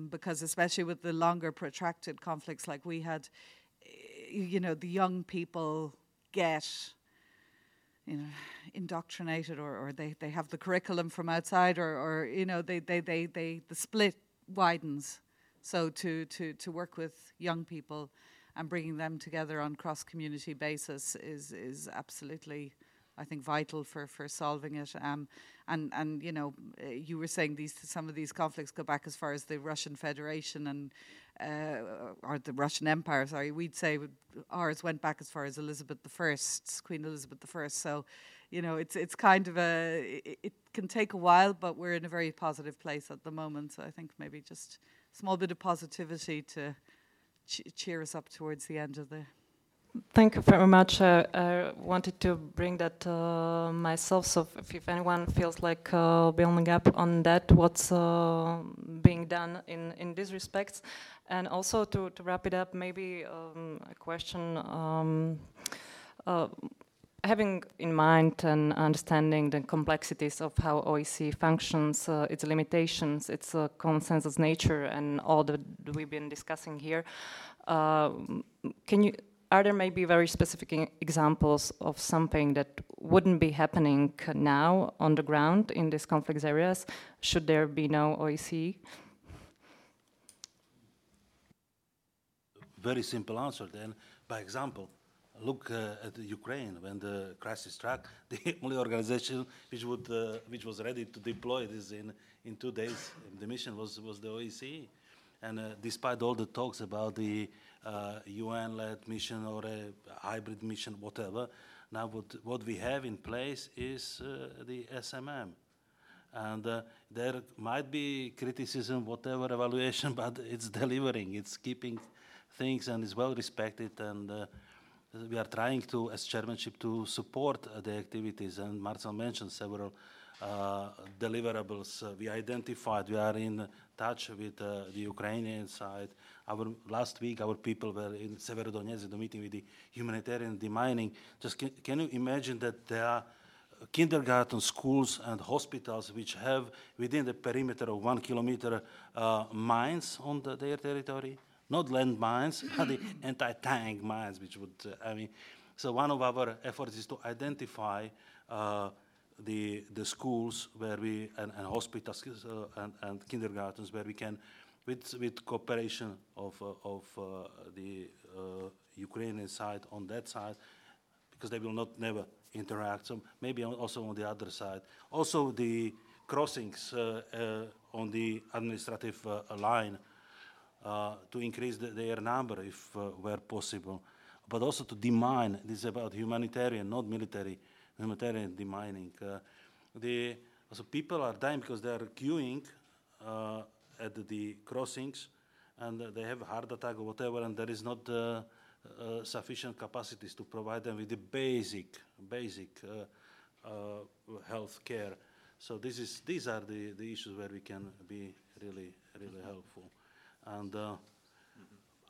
because especially with the longer protracted conflicts like we had, the young people get indoctrinated or they have the curriculum from outside or the split widens. So to work with young people and bringing them together on cross-community basis is absolutely I think, vital for solving it. And you know, you were saying some of these conflicts go back as far as the Russian Federation and or the Russian Empire. Sorry, we'd say ours went back as far as Queen Elizabeth I. So, you know, it's kind of it can take a while, but we're in a very positive place at the moment. So I think maybe just a small bit of positivity to cheer us up towards the end of the. Thank you very much. I wanted to bring that myself, so if anyone feels like building up on that, what's being done in these respects. And also to wrap it up, maybe a question, having in mind and understanding the complexities of how OSCE functions, its limitations, its consensus nature, and all that we've been discussing here, are there maybe very specific examples of something that wouldn't be happening now on the ground in these conflict areas, should there be no OSCE? Very simple answer then. By example, look at Ukraine. When the crisis struck, the only organization which was ready to deploy this in 2 days, the mission was the OSCE. And despite all the talks about the UN-led mission or a hybrid mission, whatever, now what we have in place is the SMM. And there might be criticism, whatever evaluation, but it's delivering, it's keeping things, and is well respected. And we are trying to, as chairmanship, to support the activities. And Marcel mentioned several deliverables we identified. We are in touch with the Ukrainian side. Last week, our people were in Severodonetsk, the meeting with the humanitarian demining. Just can you imagine that there are kindergarten schools and hospitals which have within the perimeter of 1 kilometer mines on their territory? Not land mines, but the anti-tank mines, which would, So one of our efforts is to identify the schools where we and hospitals and kindergartens where we can, with cooperation of the Ukrainian side on that side, because they will never interact. So maybe also on the other side. Also the crossings on the administrative line to increase their number if where possible, but also to demine. This is about humanitarian, not military. Humanitarian demining. So people are dying because they are queuing at the crossings, and they have a heart attack or whatever, and there is not sufficient capacities to provide them with the basic health care. So these are the issues where we can be really helpful. And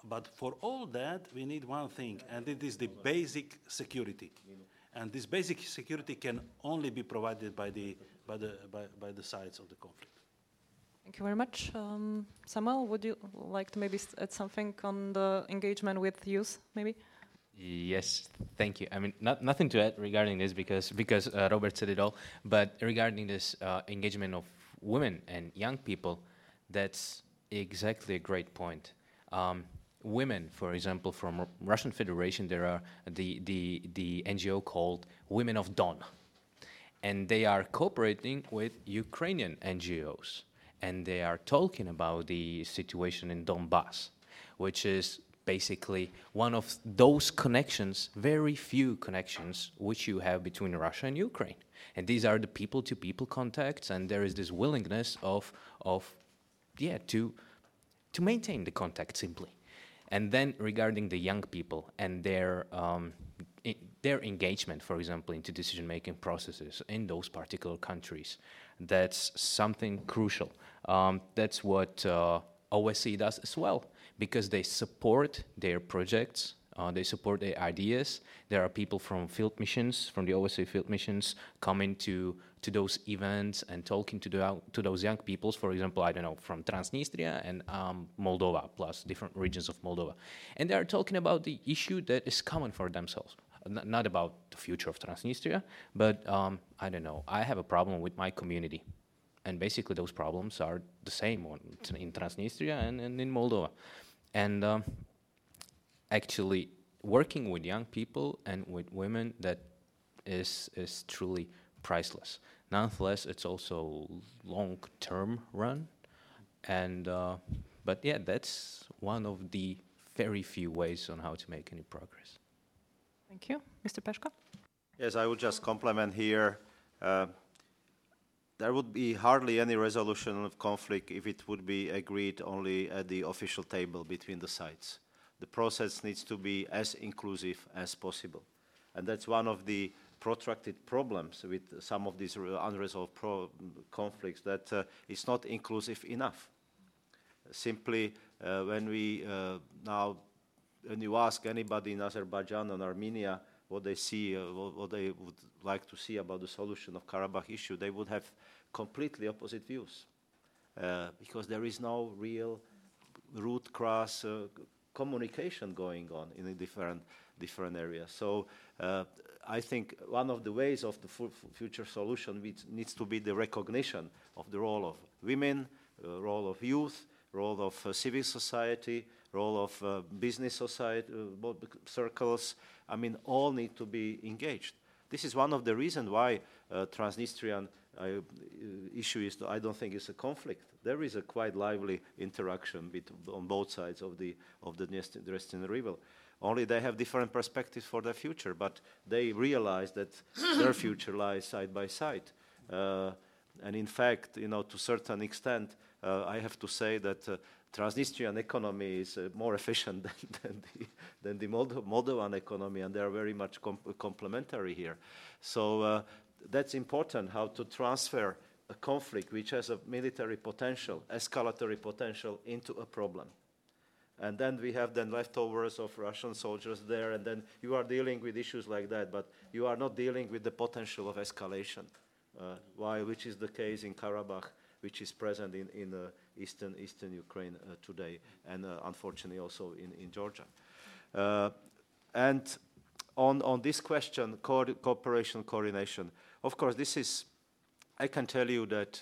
but for all that, we need one thing, and it is the basic security. And this basic security can only be provided by the sides of the conflict. Thank you very much. Samuel, would you like to maybe add something on the engagement with youth, maybe? Yes, thank you. I mean, nothing to add regarding this because Robert said it all. But regarding this engagement of women and young people, that's exactly a great point. Women, for example, from Russian Federation, there are the NGO called Women of Don, and they are cooperating with Ukrainian NGOs, and they are talking about the situation in Donbass, which is basically one of those connections, very few connections, which you have between Russia and Ukraine. And these are the people-to-people contacts, and there is this willingness to maintain the contact simply. And then regarding the young people and their engagement, for example, into decision-making processes in those particular countries, that's something crucial. That's what OSCE does as well, because they support their projects, they support their ideas. There are people from field missions, from the OSCE field missions, coming to those events and talking to those young peoples, for example, I don't know, from Transnistria and Moldova, plus different regions of Moldova. And they are talking about the issue that is common for themselves, not about the future of Transnistria, but I don't know, I have a problem with my community. And basically those problems are the same in Transnistria and in Moldova. And actually working with young people and with women, that is truly priceless. Nonetheless, it's also long-term run, and but yeah, that's one of the very few ways on how to make any progress. Thank you, Mr. Peško. Yes, I would just compliment here. There would be hardly any resolution of conflict if it would be agreed only at the official table between the sides. The process needs to be as inclusive as possible. And that's one of the protracted problems with some of these unresolved conflicts, that it's not inclusive enough. Simply, when we now, when you ask anybody in Azerbaijan and Armenia what they see, what they would like to see about the solution of Karabakh issue, they would have completely opposite views, because there is no real root cross communication going on in the different areas. So I think one of the ways of the future solution needs to be the recognition of the role of women, role of youth, role of civil society, role of business society, circles. I mean, all need to be engaged. This is one of the reasons why Transnistrian issue is, I don't think it's a conflict. There is a quite lively interaction on both sides of the Dnestr river. Only they have different perspectives for their future, but they realize that their future lies side by side. And in fact, you know, to a certain extent, I have to say that Transnistrian economy is more efficient than the Moldovan economy, and they are very much complementary here. So that's important, how to transfer a conflict which has a military potential, escalatory potential, into a problem. And then we have then leftovers of Russian soldiers there, and then you are dealing with issues like that, but you are not dealing with the potential of escalation, which is the case in Karabakh, which is present in eastern Ukraine today, and unfortunately also in Georgia. And on this question, cooperation, coordination, of course, this is, I can tell you that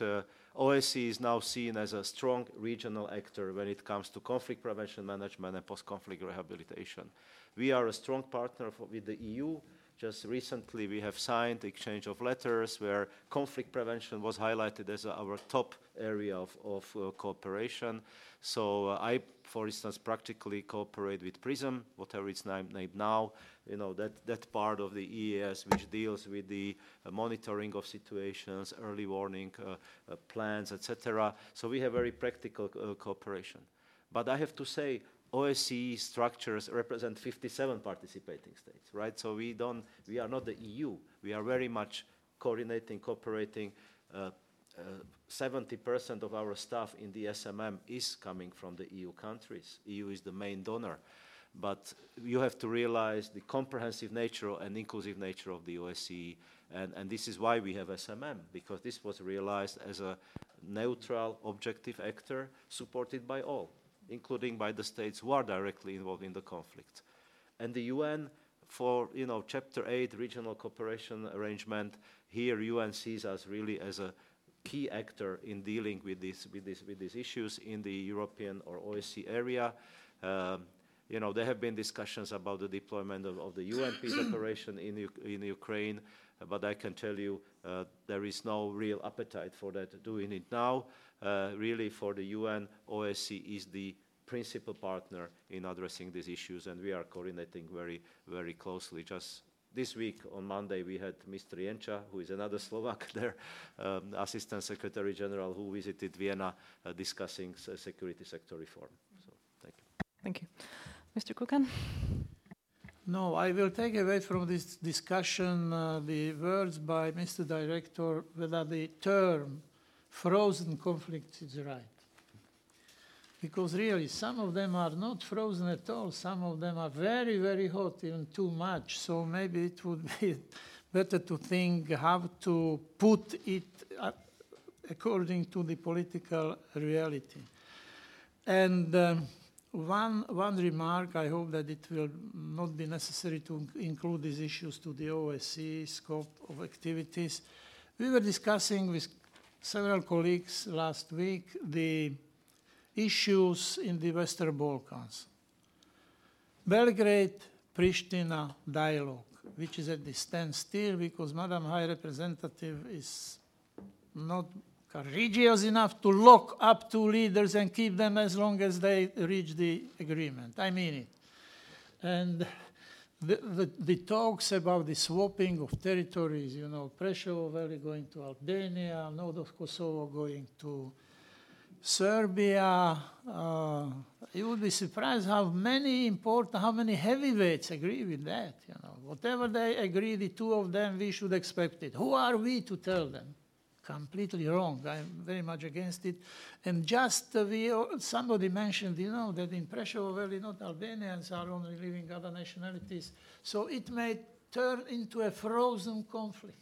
OSCE is now seen as a strong regional actor when it comes to conflict prevention management and post-conflict rehabilitation. We are a strong partner with the EU. Just recently, we have signed the exchange of letters where conflict prevention was highlighted as our top area of cooperation. So I, for instance, practically cooperate with PRISM, whatever it's named now, you know, that part of the EAS which deals with the monitoring of situations, early warning plans, etc. So we have very practical cooperation. But I have to say, OSCE structures represent 57 participating states, right? So we are not the EU. We are very much coordinating, cooperating. 70% of our staff in the SMM is coming from the EU countries. EU is the main donor. But you have to realize the comprehensive nature and inclusive nature of the OSCE, and this is why we have SMM, because this was realized as a neutral, objective actor supported by all, including by the states who are directly involved in the conflict. And the UN, for Chapter 8 regional cooperation arrangement, here UN sees us really as a key actor in dealing with these issues in the European or OSCE area. There have been discussions about the deployment of the UN peace operation in Ukraine, but I can tell you there is no real appetite for that, doing it now. Really, for the UN, OSCE is the principal partner in addressing these issues, and we are coordinating very, very closely. Just this week, on Monday, we had Mr. Jenča, who is another Slovak there, Assistant Secretary General, who visited Vienna discussing security sector reform. So, thank you. Thank you. Mr. Kukan? No, I will take away from this discussion the words by Mr. Director whether the term frozen conflict is right. Because really, some of them are not frozen at all. Some of them are very, very hot, even too much. So maybe it would be better to think how to put it according to the political reality. And one remark, I hope that it will not be necessary to include these issues to the OSCE scope of activities. We were discussing with several colleagues last week the issues in the Western Balkans. Belgrade-Pristina dialogue. which is at the standstill because Madam High Representative is not courageous enough to lock up two leaders and keep them as long as they reach the agreement. I mean it. And the talks about the swapping of territories, you know, Preševo Valley going to Albania, north of Kosovo going to Serbia, you would be surprised how many heavyweights agree with that. You know, whatever they agree, the two of them, we should expect it. Who are we to tell them? Completely wrong. I'm very much against it. And just somebody mentioned, you know, that in Preševo Valley, not Albanians are only living other nationalities. So it may turn into a frozen conflict.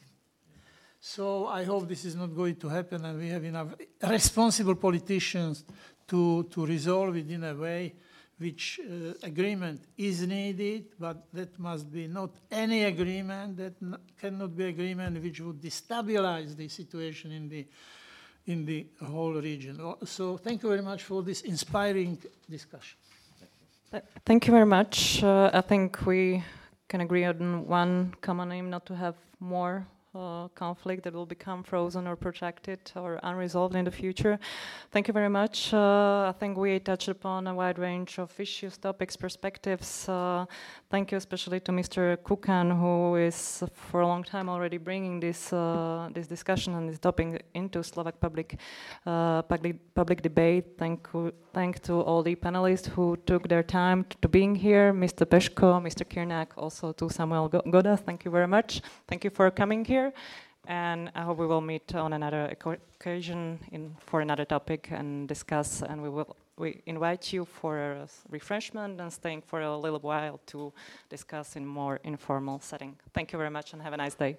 So I hope this is not going to happen, and we have enough responsible politicians to resolve it in a way which agreement is needed, but that must be not any agreement, that cannot be agreement which would destabilize the situation in the whole region. So thank you very much for this inspiring discussion. Thank you very much. I think we can agree on one common aim, not to have more conflict that will become frozen or protracted or unresolved in the future. Thank you very much. I think we touched upon a wide range of issues, topics, perspectives. Thank you especially to Mr. Kukan, who is for a long time already bringing this discussion and this topic into Slovak public debate. Thank to all the panelists who took their time to being here, Mr. Peško, Mr. Kyrnak, also to Samuel Goda. Thank you very much. Thank you for coming here. And I hope we will meet on another occasion for another topic and discuss. And we invite you for a refreshment and staying for a little while to discuss in more informal setting. Thank you very much and have a nice day.